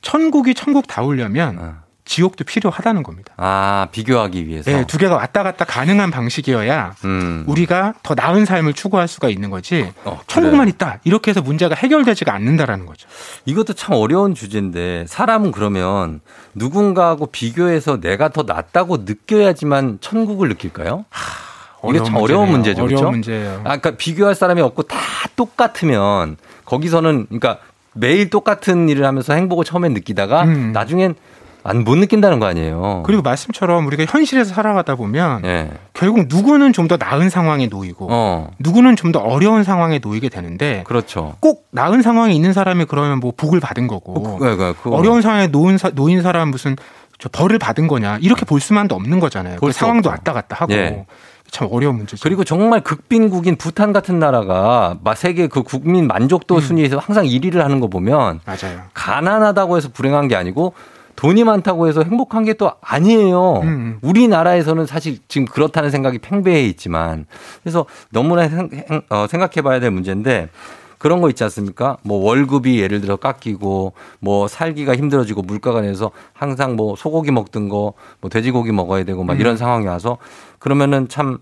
천국이 천국다우려면 어. 지옥도 필요하다는 겁니다. 아, 비교하기 위해서. 네, 두 개가 왔다 갔다 가능한 방식이어야 음. 우리가 더 나은 삶을 추구할 수가 있는 거지 어, 천국만 그래. 있다 이렇게 해서 문제가 해결되지가 않는다라는 거죠. 이것도 참 어려운 주제인데 사람은 그러면 누군가하고 비교해서 내가 더 낫다고 느껴야지만 천국을 느낄까요? 하, 이게 참 어려운 문제죠. 어려운 그렇죠? 문제예요. 아, 그러니까 비교할 사람이 없고 다 똑같으면 거기서는 그러니까 매일 똑같은 일을 하면서 행복을 처음엔 느끼다가 음. 나중엔 안, 못 느낀다는 거 아니에요. 그리고 말씀처럼 우리가 현실에서 살아가다 보면 네. 결국 누구는 좀 더 나은 상황에 놓이고 어. 누구는 좀 더 어려운 상황에 놓이게 되는데 그렇죠. 꼭 나은 상황에 있는 사람이 그러면 뭐 복을 받은 거고 그, 그, 그, 어려운 상황에 놓인, 놓인 사람 무슨 저 벌을 받은 거냐 이렇게 볼 수만도 없는 거잖아요. 그 상황도 없죠. 왔다 갔다 하고. 네. 참 어려운 문제죠. 그리고 정말 극빈국인 부탄 같은 나라가 세계 그 국민 만족도 음. 순위에서 항상 일 위를 하는 거 보면 맞아요. 가난하다고 해서 불행한 게 아니고 돈이 많다고 해서 행복한 게 또 아니에요. 음. 우리나라에서는 사실 지금 그렇다는 생각이 팽배해 있지만 그래서 너무나 생각해 봐야 될 문제인데 그런 거 있지 않습니까? 뭐 월급이 예를 들어 깎이고 뭐 살기가 힘들어지고 물가가 내려서 항상 뭐 소고기 먹던 거 뭐 돼지고기 먹어야 되고 막 음. 이런 상황이 와서 그러면은 참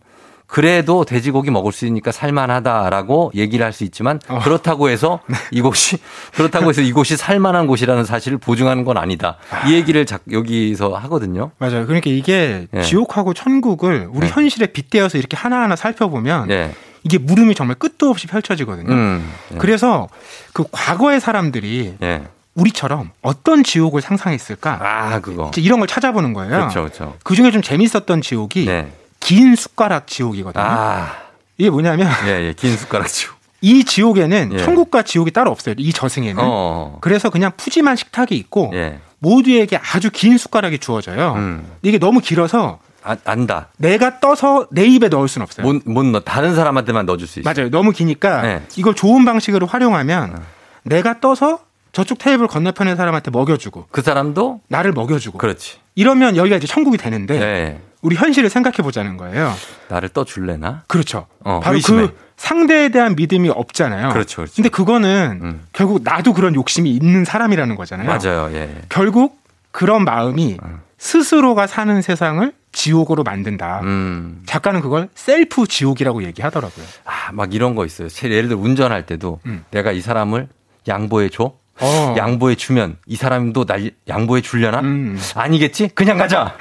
그래도 돼지고기 먹을 수 있으니까 살만하다라고 얘기를 할 수 있지만 어. 그렇다고 해서 이곳이 그렇다고 해서 이곳이 살만한 곳이라는 사실을 보증하는 건 아니다. 이 얘기를 자, 여기서 하거든요. 맞아요. 그러니까 이게 네. 지옥하고 천국을 우리 네. 현실에 빗대어서 이렇게 하나하나 살펴보면 네. 이게 물음이 정말 끝도 없이 펼쳐지거든요. 음, 네. 그래서 그 과거의 사람들이 네. 우리처럼 어떤 지옥을 상상했을까? 아, 그거. 이런 걸 찾아보는 거예요. 그렇죠, 그렇죠. 그 중에 좀 재밌었던 지옥이. 네. 긴 숟가락 지옥이거든요. 아. 이게 뭐냐면 예, 예, 긴 숟가락 지옥. 이 지옥에는 예. 천국과 지옥이 따로 없어요. 이 저승에는. 어어. 그래서 그냥 푸짐한 식탁이 있고 예. 모두에게 아주 긴 숟가락이 주어져요. 음. 이게 너무 길어서 아, 안다. 내가 떠서 내 입에 넣을 수는 없어요. 못, 못 넣어. 다른 사람한테만 넣어줄 수 있어요. 맞아요. 너무 기니까 네. 이걸 좋은 방식으로 활용하면 어. 내가 떠서 저쪽 테이블 건너편의 사람한테 먹여주고 그 사람도 나를 먹여주고 그렇지. 이러면 여기가 이제 천국이 되는데 네. 우리 현실을 생각해 보자는 거예요. 나를 떠줄래나? 그렇죠. 어, 바로 의심해. 그 상대에 대한 믿음이 없잖아요. 그렇죠. 그렇죠. 근데 그거는 음. 결국 나도 그런 욕심이 있는 사람이라는 거잖아요. 맞아요. 예. 결국 그런 마음이 음. 스스로가 사는 세상을 지옥으로 만든다. 음. 작가는 그걸 셀프 지옥이라고 얘기하더라고요. 아, 막 이런 거 있어요. 예를 들어 운전할 때도 음. 내가 이 사람을 양보해 줘. 어. 양보해 주면 이 사람도 날 양보해 주려나? 음. 아니겠지? 그냥 가자.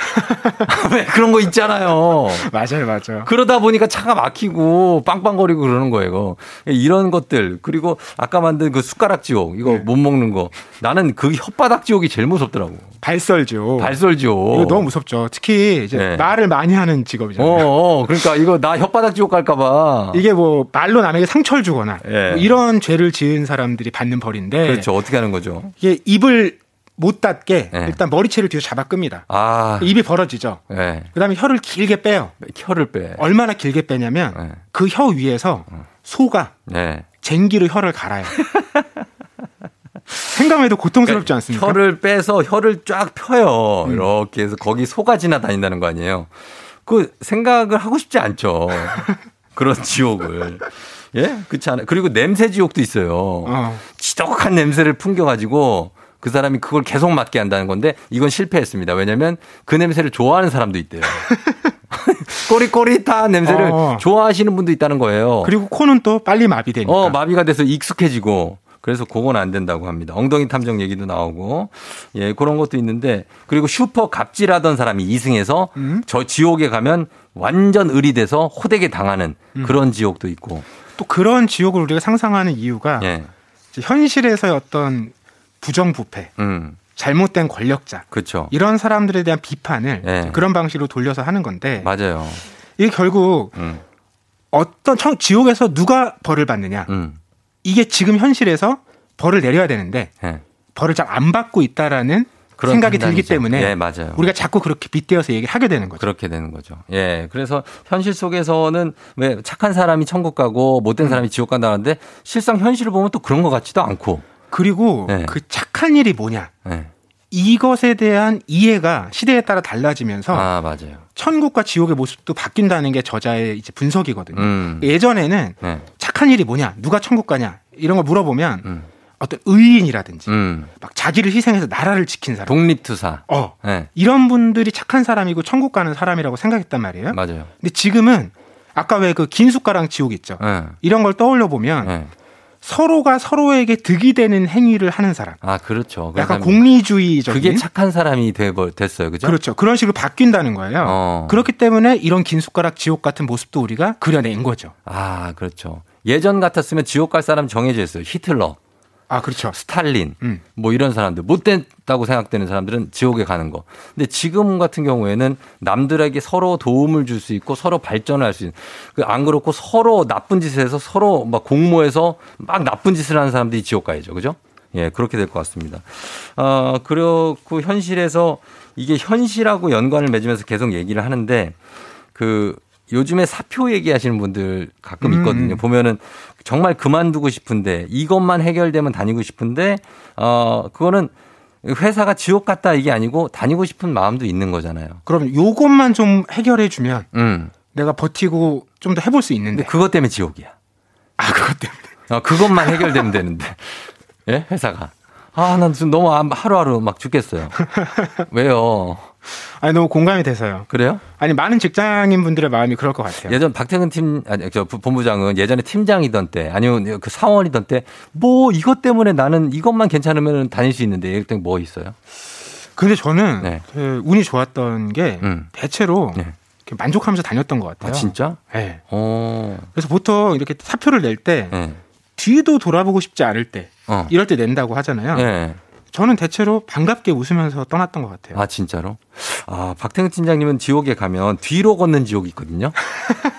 왜 그런 거 있잖아요. 맞아요, 맞아요. 그러다 보니까 차가 막히고 빵빵거리고 그러는 거예요. 이거. 이런 것들 그리고 아까 만든 그 숟가락 지옥 이거 네. 못 먹는 거 나는 그 혓바닥 지옥이 제일 무섭더라고. 발설지옥. 발설지옥. 이거 너무 무섭죠. 특히 이제 네. 말을 많이 하는 직업이잖아요. 어, 그러니까 이거 나 혓바닥 지옥 갈까봐. 이게 뭐 말로 남에게 상처를 주거나 네. 뭐 이런 죄를 지은 사람들이 받는 벌인데. 그렇죠. 어떻게 하는 거죠? 이게 입을 못 닫게 네. 일단 머리채를 뒤로 잡아 끕니다. 아. 입이 벌어지죠. 네. 그다음에 혀를 길게 빼요. 혀를 빼. 얼마나 길게 빼냐면 네. 그 혀 위에서 소가 네. 쟁기로 혀를 갈아요. 생각해도 고통스럽지 않습니까? 그러니까 혀를 빼서 혀를 쫙 펴요. 음. 이렇게 해서 거기 소가 지나다닌다는 거 아니에요. 그 생각을 하고 싶지 않죠. 그런 지옥을. 예? 그렇지 않아요. 그리고 냄새 지옥도 있어요. 어. 지독한 냄새를 풍겨가지고 그 사람이 그걸 계속 맡게 한다는 건데 이건 실패했습니다. 왜냐하면 그 냄새를 좋아하는 사람도 있대요. 꼬릿꼬릿한 냄새를 어. 좋아하시는 분도 있다는 거예요. 그리고 코는 또 빨리 마비되니까. 어, 마비가 돼서 익숙해지고. 그래서 그건 안 된다고 합니다. 엉덩이 탐정 얘기도 나오고 예 그런 것도 있는데 그리고 슈퍼 갑질하던 사람이 이승에서 음? 저 지옥에 가면 완전 의리돼서 호되게 당하는 음. 그런 지옥도 있고 또 그런 지옥을 우리가 상상하는 이유가 예. 현실에서의 어떤 부정부패 음. 잘못된 권력자 그쵸. 이런 사람들에 대한 비판을 예. 그런 방식으로 돌려서 하는 건데 맞아요. 이게 결국 음. 어떤 청, 지옥에서 누가 벌을 받느냐 음. 이게 지금 현실에서 벌을 내려야 되는데 네. 벌을 잘 안 받고 있다라는 생각이 판단이죠. 들기 때문에 예, 맞아요. 우리가 자꾸 그렇게 빗대어서 얘기하게 되는 거죠. 그렇게 되는 거죠. 예, 그래서 현실 속에서는 왜 착한 사람이 천국 가고 못된 사람이 지옥 간다는데 실상 현실을 보면 또 그런 것 같지도 않고 그리고 예. 그 착한 일이 뭐냐 예. 이것에 대한 이해가 시대에 따라 달라지면서 아, 맞아요. 천국과 지옥의 모습도 바뀐다는 게 저자의 이제 분석이거든요. 음. 예전에는 네. 착한 일이 뭐냐, 누가 천국 가냐 이런 거 물어보면 음. 어떤 의인이라든지 음. 막 자기를 희생해서 나라를 지킨 사람, 독립투사, 어 네. 이런 분들이 착한 사람이고 천국 가는 사람이라고 생각했단 말이에요. 맞아요. 근데 지금은 아까 왜 그 긴 숟가락 지옥 있죠. 네. 이런 걸 떠올려 보면. 네. 서로가 서로에게 득이 되는 행위를 하는 사람. 아, 그렇죠. 약간 공리주의적인. 그게 착한 사람이 됐어요. 그죠? 그렇죠. 그런 식으로 바뀐다는 거예요. 어. 그렇기 때문에 이런 긴 숟가락 지옥 같은 모습도 우리가 그려낸 거죠. 아, 그렇죠. 예전 같았으면 지옥 갈 사람 정해져 있어요. 히틀러. 아, 그렇죠. 스탈린. 음. 뭐 이런 사람들. 못됐다고 생각되는 사람들은 지옥에 가는 거. 근데 지금 같은 경우에는 남들에게 서로 도움을 줄 수 있고 서로 발전을 할 수 있는. 안 그렇고 서로 나쁜 짓을 해서 서로 막 공모해서 막 나쁜 짓을 하는 사람들이 지옥 가야죠. 그죠? 예, 그렇게 될 것 같습니다. 어, 그렇고 현실에서 이게 현실하고 연관을 맺으면서 계속 얘기를 하는데 그 요즘에 사표 얘기하시는 분들 가끔 있거든요. 음. 보면은 정말 그만두고 싶은데 이것만 해결되면 다니고 싶은데 어 그거는 회사가 지옥 같다 이게 아니고 다니고 싶은 마음도 있는 거잖아요. 그럼 요것만 좀 해결해 주면 음. 내가 버티고 좀 더 해볼 수 있는데 그것 때문에 지옥이야. 아 그것 때문에. 아 그것만 해결되면 되는데 예 회사가 아 난 지금 너무 하루하루 막 죽겠어요. 왜요? 아니 너무 공감이 돼서요. 그래요? 아니 많은 직장인 분들의 마음이 그럴 것 같아요. 예전 박태근 팀 아니 저 본부장은 예전에 팀장이던 때 아니면 그 사원이던 때 뭐 이것 때문에 나는 이것만 괜찮으면 다닐 수 있는데 이럴 땐 뭐 있어요? 근데 저는 네. 그 운이 좋았던 게 음. 대체로 네. 만족하면서 다녔던 것 같아요. 아, 진짜? 네. 오. 그래서 보통 이렇게 사표를 낼 때 네. 뒤도 돌아보고 싶지 않을 때 어. 이럴 때 낸다고 하잖아요. 네. 저는 대체로 반갑게 웃으면서 떠났던 것 같아요. 아 진짜로? 아 박태근 팀장님은 지옥에 가면 뒤로 걷는 지옥이 있거든요.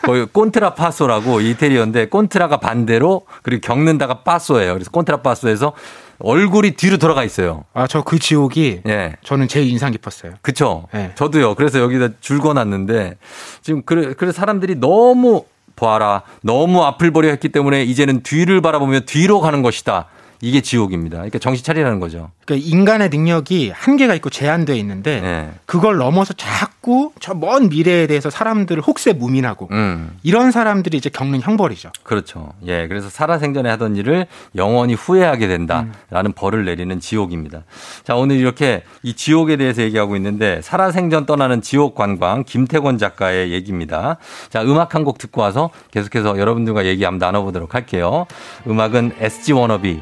거기 꼰트라 파소라고 이태리어인데 꼰트라가 반대로 그리고 겪는다가 파소예요. 그래서 꼰트라 파소에서 얼굴이 뒤로 돌아가 있어요. 아, 저 그 지옥이 예. 저는 제일 인상 깊었어요. 그쵸. 예. 저도요. 그래서 여기다 줄 거놨는데 지금 그래, 그래서 사람들이 너무 봐라. 너무 앞을 보려 했기 때문에 이제는 뒤를 바라보며 뒤로 가는 것이다. 이게 지옥입니다. 그러니까 정신 차리라는 거죠. 그러니까 인간의 능력이 한계가 있고 제한되어 있는데 네. 그걸 넘어서 자꾸 저 먼 미래에 대해서 사람들을 혹세무민하고 음. 이런 사람들이 이제 겪는 형벌이죠. 그렇죠. 예, 그래서 살아생전에 하던 일을 영원히 후회하게 된다라는 음. 벌을 내리는 지옥입니다. 자, 오늘 이렇게 이 지옥에 대해서 얘기하고 있는데 살아생전 떠나는 지옥 관광 김태권 작가의 얘기입니다. 자, 음악 한 곡 듣고 와서 계속해서 여러분들과 얘기 한번 나눠보도록 할게요. 음악은 에스지워너비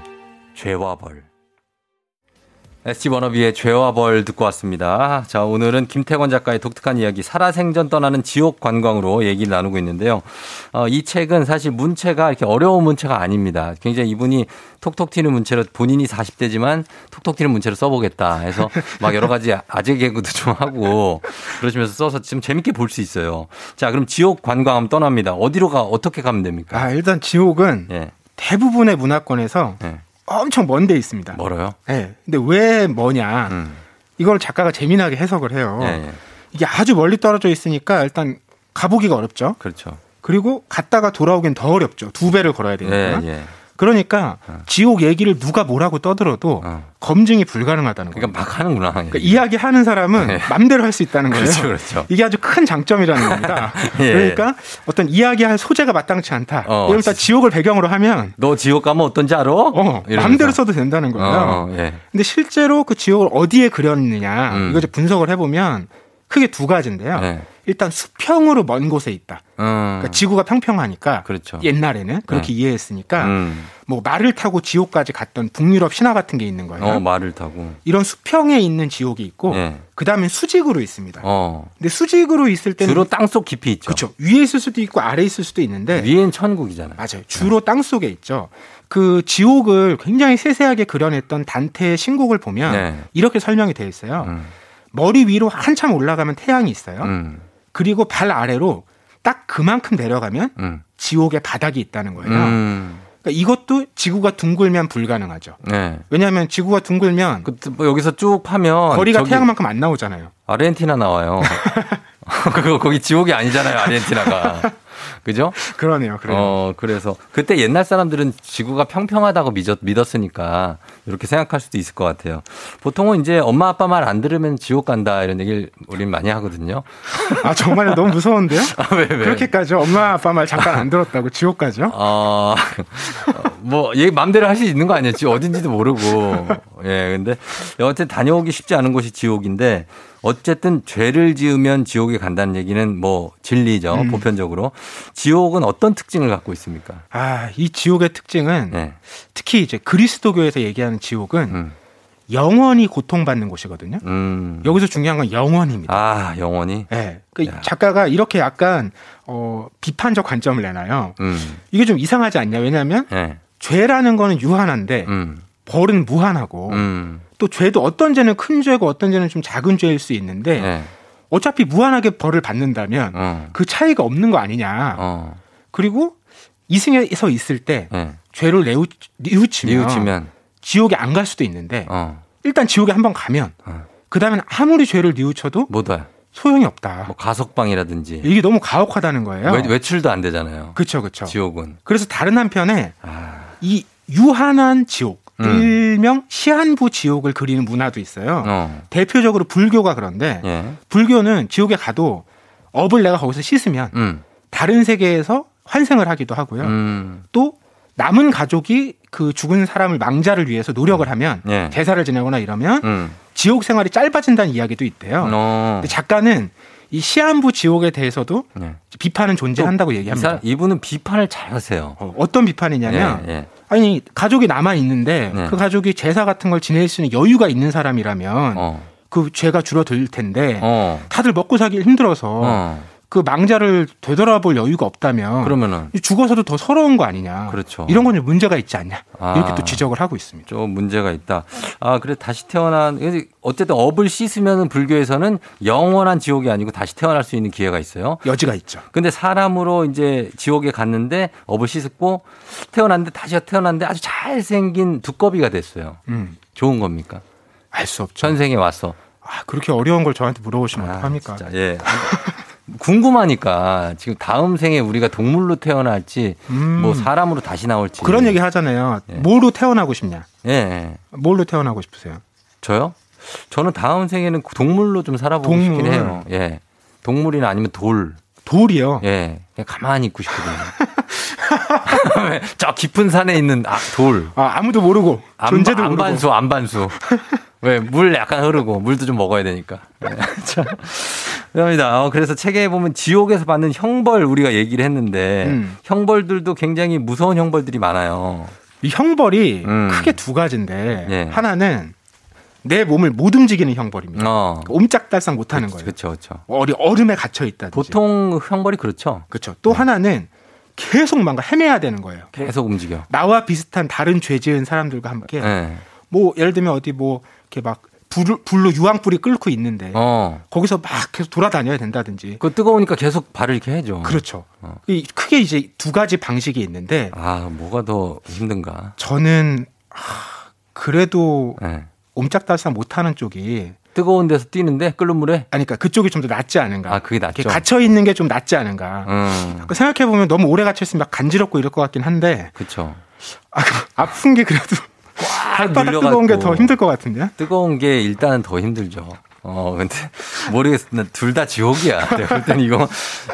죄와 벌. 에스지워너비의 죄와 벌 듣고 왔습니다. 자, 오늘은 김태권 작가의 독특한 이야기 살아생전 떠나는 지옥 관광으로 얘기를 나누고 있는데요. 어, 이 책은 사실 문체가 이렇게 어려운 문체가 아닙니다. 굉장히 이분이 톡톡 튀는 문체로 본인이 사십 대지만 톡톡 튀는 문체로 써보겠다 해서 막 여러 가지 아재 개그도 좀 하고 그러시면서 써서 지금 재밌게 볼 수 있어요. 자, 그럼 지옥 관광 하면 떠납니다. 어디로 가 어떻게 가면 됩니까? 아, 일단 지옥은 예. 대부분의 문화권에서 예. 엄청 먼 데 있습니다. 멀어요? 네. 근데 왜 머냐? 음. 이걸 작가가 재미나게 해석을 해요. 예, 예. 이게 아주 멀리 떨어져 있으니까 일단 가보기가 어렵죠. 그렇죠. 그리고 갔다가 돌아오긴 더 어렵죠. 두 배를 걸어야 되니까. 예, 예. 그러니까 어. 지옥 얘기를 누가 뭐라고 떠들어도 어. 검증이 불가능하다는 거예요. 그러니까 막 하는구나. 그러니까 이야기하는 사람은 네. 맘대로 할 수 있다는 거예요. 그렇죠, 그렇죠. 이게 아주 큰 장점이라는 겁니다. 예. 그러니까 어떤 이야기할 소재가 마땅치 않다. 어, 예를 들어 지옥을 배경으로 하면 너 지옥 가면 어떤지 알아? 어, 맘대로 써도 된다는 거예요. 어, 예. 근데 실제로 그 지옥을 어디에 그렸느냐 음. 이거 이제 분석을 해보면 크게 두 가지인데요. 예. 일단 수평으로 먼 곳에 있다. 음. 그러니까 지구가 평평하니까 그렇죠. 옛날에는 그렇게 네. 이해했으니까 음. 뭐 말을 타고 지옥까지 갔던 북유럽 신화 같은 게 있는 거예요. 어, 말을 타고. 이런 수평에 있는 지옥이 있고 네. 그다음에 수직으로 있습니다. 어. 근데 수직으로 있을 때는 주로 땅속 깊이 있죠. 그렇죠. 위에 있을 수도 있고 아래에 있을 수도 있는데 위엔 천국이잖아요. 맞아요. 주로 네. 땅속에 있죠. 그 지옥을 굉장히 세세하게 그려냈던 단테의 신곡을 보면 네. 이렇게 설명이 되어 있어요. 음. 머리 위로 한참 올라가면 태양이 있어요. 음. 그리고 발 아래로 딱 그만큼 내려가면 음. 지옥의 바닥이 있다는 거예요. 음. 그러니까 이것도 지구가 둥글면 불가능하죠. 네. 왜냐하면 지구가 둥글면 그, 뭐 여기서 쭉 파면 거리가 태양만큼 안 나오잖아요. 아르헨티나 나와요. 그거 거기 지옥이 아니잖아요. 아르헨티나가. 그죠? 그러네요. 그래요. 어, 그래서 그때 옛날 사람들은 지구가 평평하다고 믿었, 믿었으니까 이렇게 생각할 수도 있을 것 같아요. 보통은 이제 엄마 아빠 말 안 들으면 지옥 간다 이런 얘기를 우린 많이 하거든요. 아, 정말 너무 무서운데요? 아, 왜, 왜? 그렇게까지요? 엄마 아빠 말 잠깐 안 들었다고 지옥 가죠? 어, 뭐, 얘 마음대로 할 수 있는 거 아니었지? 어딘지도 모르고. 예, 근데 여하튼 다녀오기 쉽지 않은 곳이 지옥인데 어쨌든 죄를 지으면 지옥에 간다는 얘기는 뭐 진리죠. 음. 보편적으로. 지옥은 어떤 특징을 갖고 있습니까? 아, 이 지옥의 특징은 네. 특히 이제 그리스도교에서 얘기하는 지옥은 음. 영원히 고통받는 곳이거든요. 음. 여기서 중요한 건 영원입니다. 아, 영원히? 네. 그러니까 작가가 이렇게 약간 어, 비판적 관점을 내놔요. 음. 이게 좀 이상하지 않냐? 왜냐하면 네. 죄라는 거는 유한한데 음. 벌은 무한하고 음. 또 죄도 어떤 죄는 큰 죄고 어떤 죄는 좀 작은 죄일 수 있는데 네. 어차피 무한하게 벌을 받는다면 어. 그 차이가 없는 거 아니냐. 어. 그리고 이승에서 있을 때 네. 죄를 내우, 뉘우치면, 뉘우치면 지옥에 안 갈 수도 있는데 어. 일단 지옥에 한번 가면 어. 그다음엔 아무리 죄를 뉘우쳐도 못 와요. 소용이 없다. 뭐 가석방이라든지. 이게 너무 가혹하다는 거예요. 외, 외출도 안 되잖아요. 그렇죠. 그렇죠. 지옥은. 그래서 다른 한편에 아. 이 유한한 지옥. 음. 일명 시한부 지옥을 그리는 문화도 있어요. 어. 대표적으로 불교가 그런데 예. 불교는 지옥에 가도 업을 내가 거기서 씻으면 음. 다른 세계에서 환생을 하기도 하고요. 음. 또 남은 가족이 그 죽은 사람을 망자를 위해서 노력을 하면 예. 제사를 지내거나 이러면 음. 지옥 생활이 짧아진다는 이야기도 있대요. 어. 근데 작가는 이 시한부 지옥에 대해서도 예. 비판은 존재한다고 얘기합니다. 이분은 비판을 잘 하세요. 어, 어떤 비판이냐면 예, 예. 아니 가족이 남아있는데 예. 그 가족이 제사 같은 걸 지낼 수 있는 여유가 있는 사람이라면 어. 그 죄가 줄어들 텐데 어. 다들 먹고 살기 힘들어서 어. 그 망자를 되돌아볼 여유가 없다면 그러면은 죽어서도 더 서러운 거 아니냐. 그렇죠. 이런 건 문제가 있지 않냐. 아, 이렇게 또 지적을 하고 있습니다. 좀 문제가 있다. 아, 그래 다시 태어난 어쨌든 업을 씻으면 불교에서는 영원한 지옥이 아니고 다시 태어날 수 있는 기회가 있어요. 여지가 있죠. 근데 사람으로 이제 지옥에 갔는데 업을 씻고 태어났는데 다시 태어났는데 아주 잘생긴 두꺼비가 됐어요. 음. 좋은 겁니까? 알 수 없죠. 전생에 와서. 아, 그렇게 어려운 걸 저한테 물어보시면 아, 어떡합니까? 진짜, 예. 궁금하니까 지금 다음 생에 우리가 동물로 태어날지 음. 뭐 사람으로 다시 나올지 그런 얘기 하잖아요. 예. 뭐로 태어나고 싶냐? 예, 예. 뭘로 태어나고 싶으세요? 저요? 저는 다음 생에는 동물로 좀 살아보고 동물. 싶긴 해요. 예, 동물이나 아니면 돌. 돌이요? 예, 그냥 가만히 있고 싶거든요. 저 깊은 산에 있는 아, 돌. 아, 아무도 모르고 존재도 모르고. 안반수, 안반수. 왜 물 약간 흐르고 물도 좀 먹어야 되니까. 자, 그렇습니다. 그래서 책에 보면 지옥에서 받는 형벌 우리가 얘기를 했는데 음. 형벌들도 굉장히 무서운 형벌들이 많아요. 이 형벌이 음. 크게 두 가지인데 예. 하나는 내 몸을 못 움직이는 형벌입니다. 어. 옴짝달싹 못하는 거예요. 그렇죠, 그렇죠. 어리 얼음에 갇혀 있다든지. 보통 형벌이 그렇죠. 그렇죠. 또 네. 하나는 계속 뭔가 헤매야 되는 거예요. 계속 움직여. 나와 비슷한 다른 죄지은 사람들과 함께. 네. 뭐 예를 들면 어디 뭐 이렇게 막 불, 불로 유황불이 끓고 있는데 어. 거기서 막 계속 돌아다녀야 된다든지. 그 뜨거우니까 계속 발을 이렇게 해줘. 그렇죠. 어. 크게 이제 두 가지 방식이 있는데. 아, 뭐가 더 힘든가? 저는 하, 그래도 네. 옴짝달싹 못하는 쪽이. 뜨거운 데서 뛰는데 끓는 물에? 아니, 그러니까 그쪽이 좀 더 낫지 않은가. 아, 그게 낫죠. 갇혀 있는 게 좀 낫지 않은가. 음. 생각해 보면 너무 오래 갇혀 있으면 막 간지럽고 이럴 것 같긴 한데. 그렇죠. 아, 아픈 게 그래도. 발바닥 뜨거운 게 더 힘들 것 같은데? 뜨거운 게 일단은 더 힘들죠. 어, 근데 모르겠어. 둘 다 지옥이야. 내가 볼 땐 이거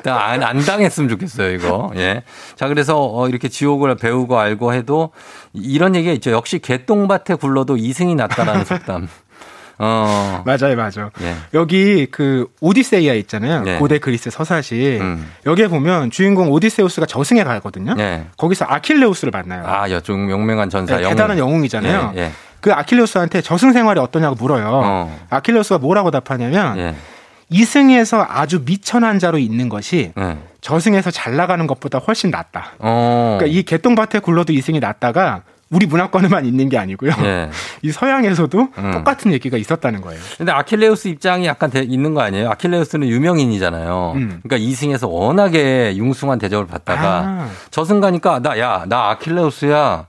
안, 안 당했으면 좋겠어요, 이거. 예. 자, 그래서 이렇게 지옥을 배우고 알고 해도 이런 얘기가 있죠. 역시 개똥밭에 굴러도 이승이 났다라는 속담. 어. 맞아요, 맞아요. 예. 여기 그 오디세이아 있잖아요. 예. 고대 그리스 서사시. 음. 여기에 보면 주인공 오디세우스가 저승에 가거든요. 예. 거기서 아킬레우스를 만나요. 아, 여중 용맹한 전사. 네, 영웅. 대단한 영웅이잖아요. 예. 예. 그 아킬레우스한테 저승 생활이 어떠냐고 물어요. 어. 아킬레우스가 뭐라고 답하냐면 예. 이승에서 아주 미천한 자로 있는 것이 예. 저승에서 잘 나가는 것보다 훨씬 낫다. 어. 그러니까 이 개똥밭에 굴러도 이승이 낫다가 우리 문화권에만 있는 게 아니고요. 예. 이 서양에서도 음. 똑같은 얘기가 있었다는 거예요. 근데 아킬레우스 입장이 약간 대, 있는 거 아니에요? 아킬레우스는 유명인이잖아요. 음. 그러니까 이승에서 워낙에 융숭한 대접을 받다가 아. 저승 가니까 나, 야, 나 아킬레우스야.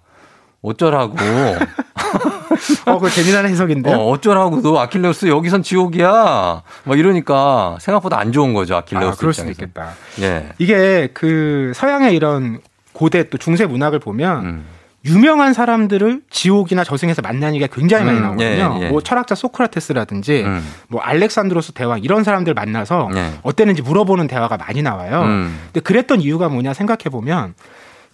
어쩌라고. 어, 그거 재미난 해석인데요. 어, 어쩌라고 너 아킬레우스 여기선 지옥이야. 막 이러니까 생각보다 안 좋은 거죠. 아킬레우스 아, 그럴 입장에서. 수도 있겠다. 예. 이게 그 서양의 이런 고대 또 중세 문학을 보면 음. 유명한 사람들을 지옥이나 저승에서 만나는 얘기가 굉장히 많이 나오거든요. 예, 예. 뭐 철학자 소크라테스라든지 음. 뭐 알렉산드로스 대왕 이런 사람들 만나서 예. 어땠는지 물어보는 대화가 많이 나와요. 음. 근데 그랬던 이유가 뭐냐 생각해 보면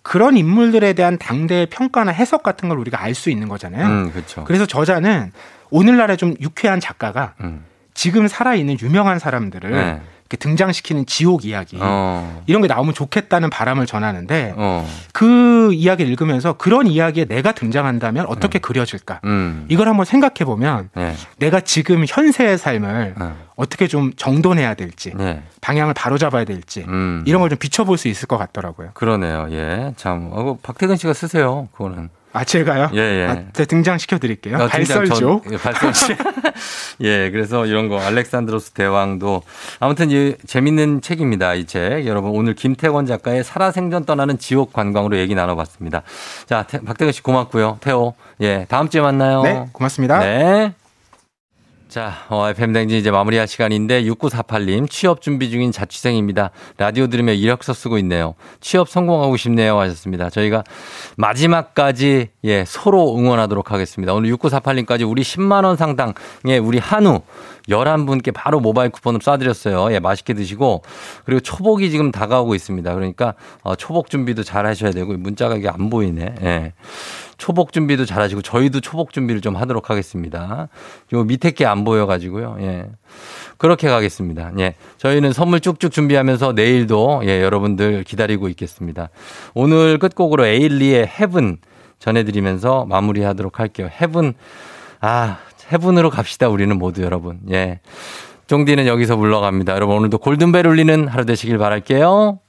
그런 인물들에 대한 당대의 평가나 해석 같은 걸 우리가 알 수 있는 거잖아요. 음, 그렇죠. 그래서 저자는 오늘날의 좀 유쾌한 작가가 음. 지금 살아있는 유명한 사람들을 네. 이렇게 등장시키는 지옥 이야기 어. 이런 게 나오면 좋겠다는 바람을 전하는데 어. 그 이야기를 읽으면서 그런 이야기에 내가 등장한다면 어떻게 음. 그려질까 음. 이걸 한번 생각해 보면 네. 내가 지금 현세의 삶을 네. 어떻게 좀 정돈해야 될지 네. 방향을 바로잡아야 될지 음. 이런 걸 좀 비춰볼 수 있을 것 같더라고요. 그러네요. 예, 참 어, 박태근 씨가 쓰세요. 그거는. 아, 제가요? 예, 예. 아, 제가 등장시켜 드릴게요. 아, 발설조. 예, 발설조. 예, 그래서 이런 거, 알렉산드로스 대왕도. 아무튼, 예, 재밌는 책입니다, 이 책. 여러분, 오늘 김태권 작가의 살아생전 떠나는 지옥 관광으로 얘기 나눠봤습니다. 자, 태, 박태근 씨 고맙고요. 태호. 예, 다음주에 만나요. 네, 고맙습니다. 네. 자, 어, 에프엠 댕진 이제 마무리할 시간인데 육구사팔 님 취업 준비 중인 자취생입니다. 라디오 들으며 이력서 쓰고 있네요. 취업 성공하고 싶네요 하셨습니다. 저희가 마지막까지 예, 서로 응원하도록 하겠습니다. 오늘 육구사팔 님까지 우리 십만 원 상당의 우리 한우 열한 분께 바로 모바일 쿠폰을 쏴드렸어요. 예, 맛있게 드시고 그리고 초복이 지금 다가오고 있습니다. 그러니까 어, 초복 준비도 잘 하셔야 되고 문자가 이게 안 보이네. 예. 초복 준비도 잘 하시고 저희도 초복 준비를 좀 하도록 하겠습니다. 요 밑에 게 안 보여가지고요. 예. 그렇게 가겠습니다. 예. 저희는 선물 쭉쭉 준비하면서 내일도 예, 여러분들 기다리고 있겠습니다. 오늘 끝곡으로 에일리의 헤븐 전해드리면서 마무리하도록 할게요. 헤븐, 아, 헤븐으로 갑시다. 우리는 모두 여러분. 예. 종디는 여기서 물러갑니다. 여러분 오늘도 골든벨 울리는 하루 되시길 바랄게요.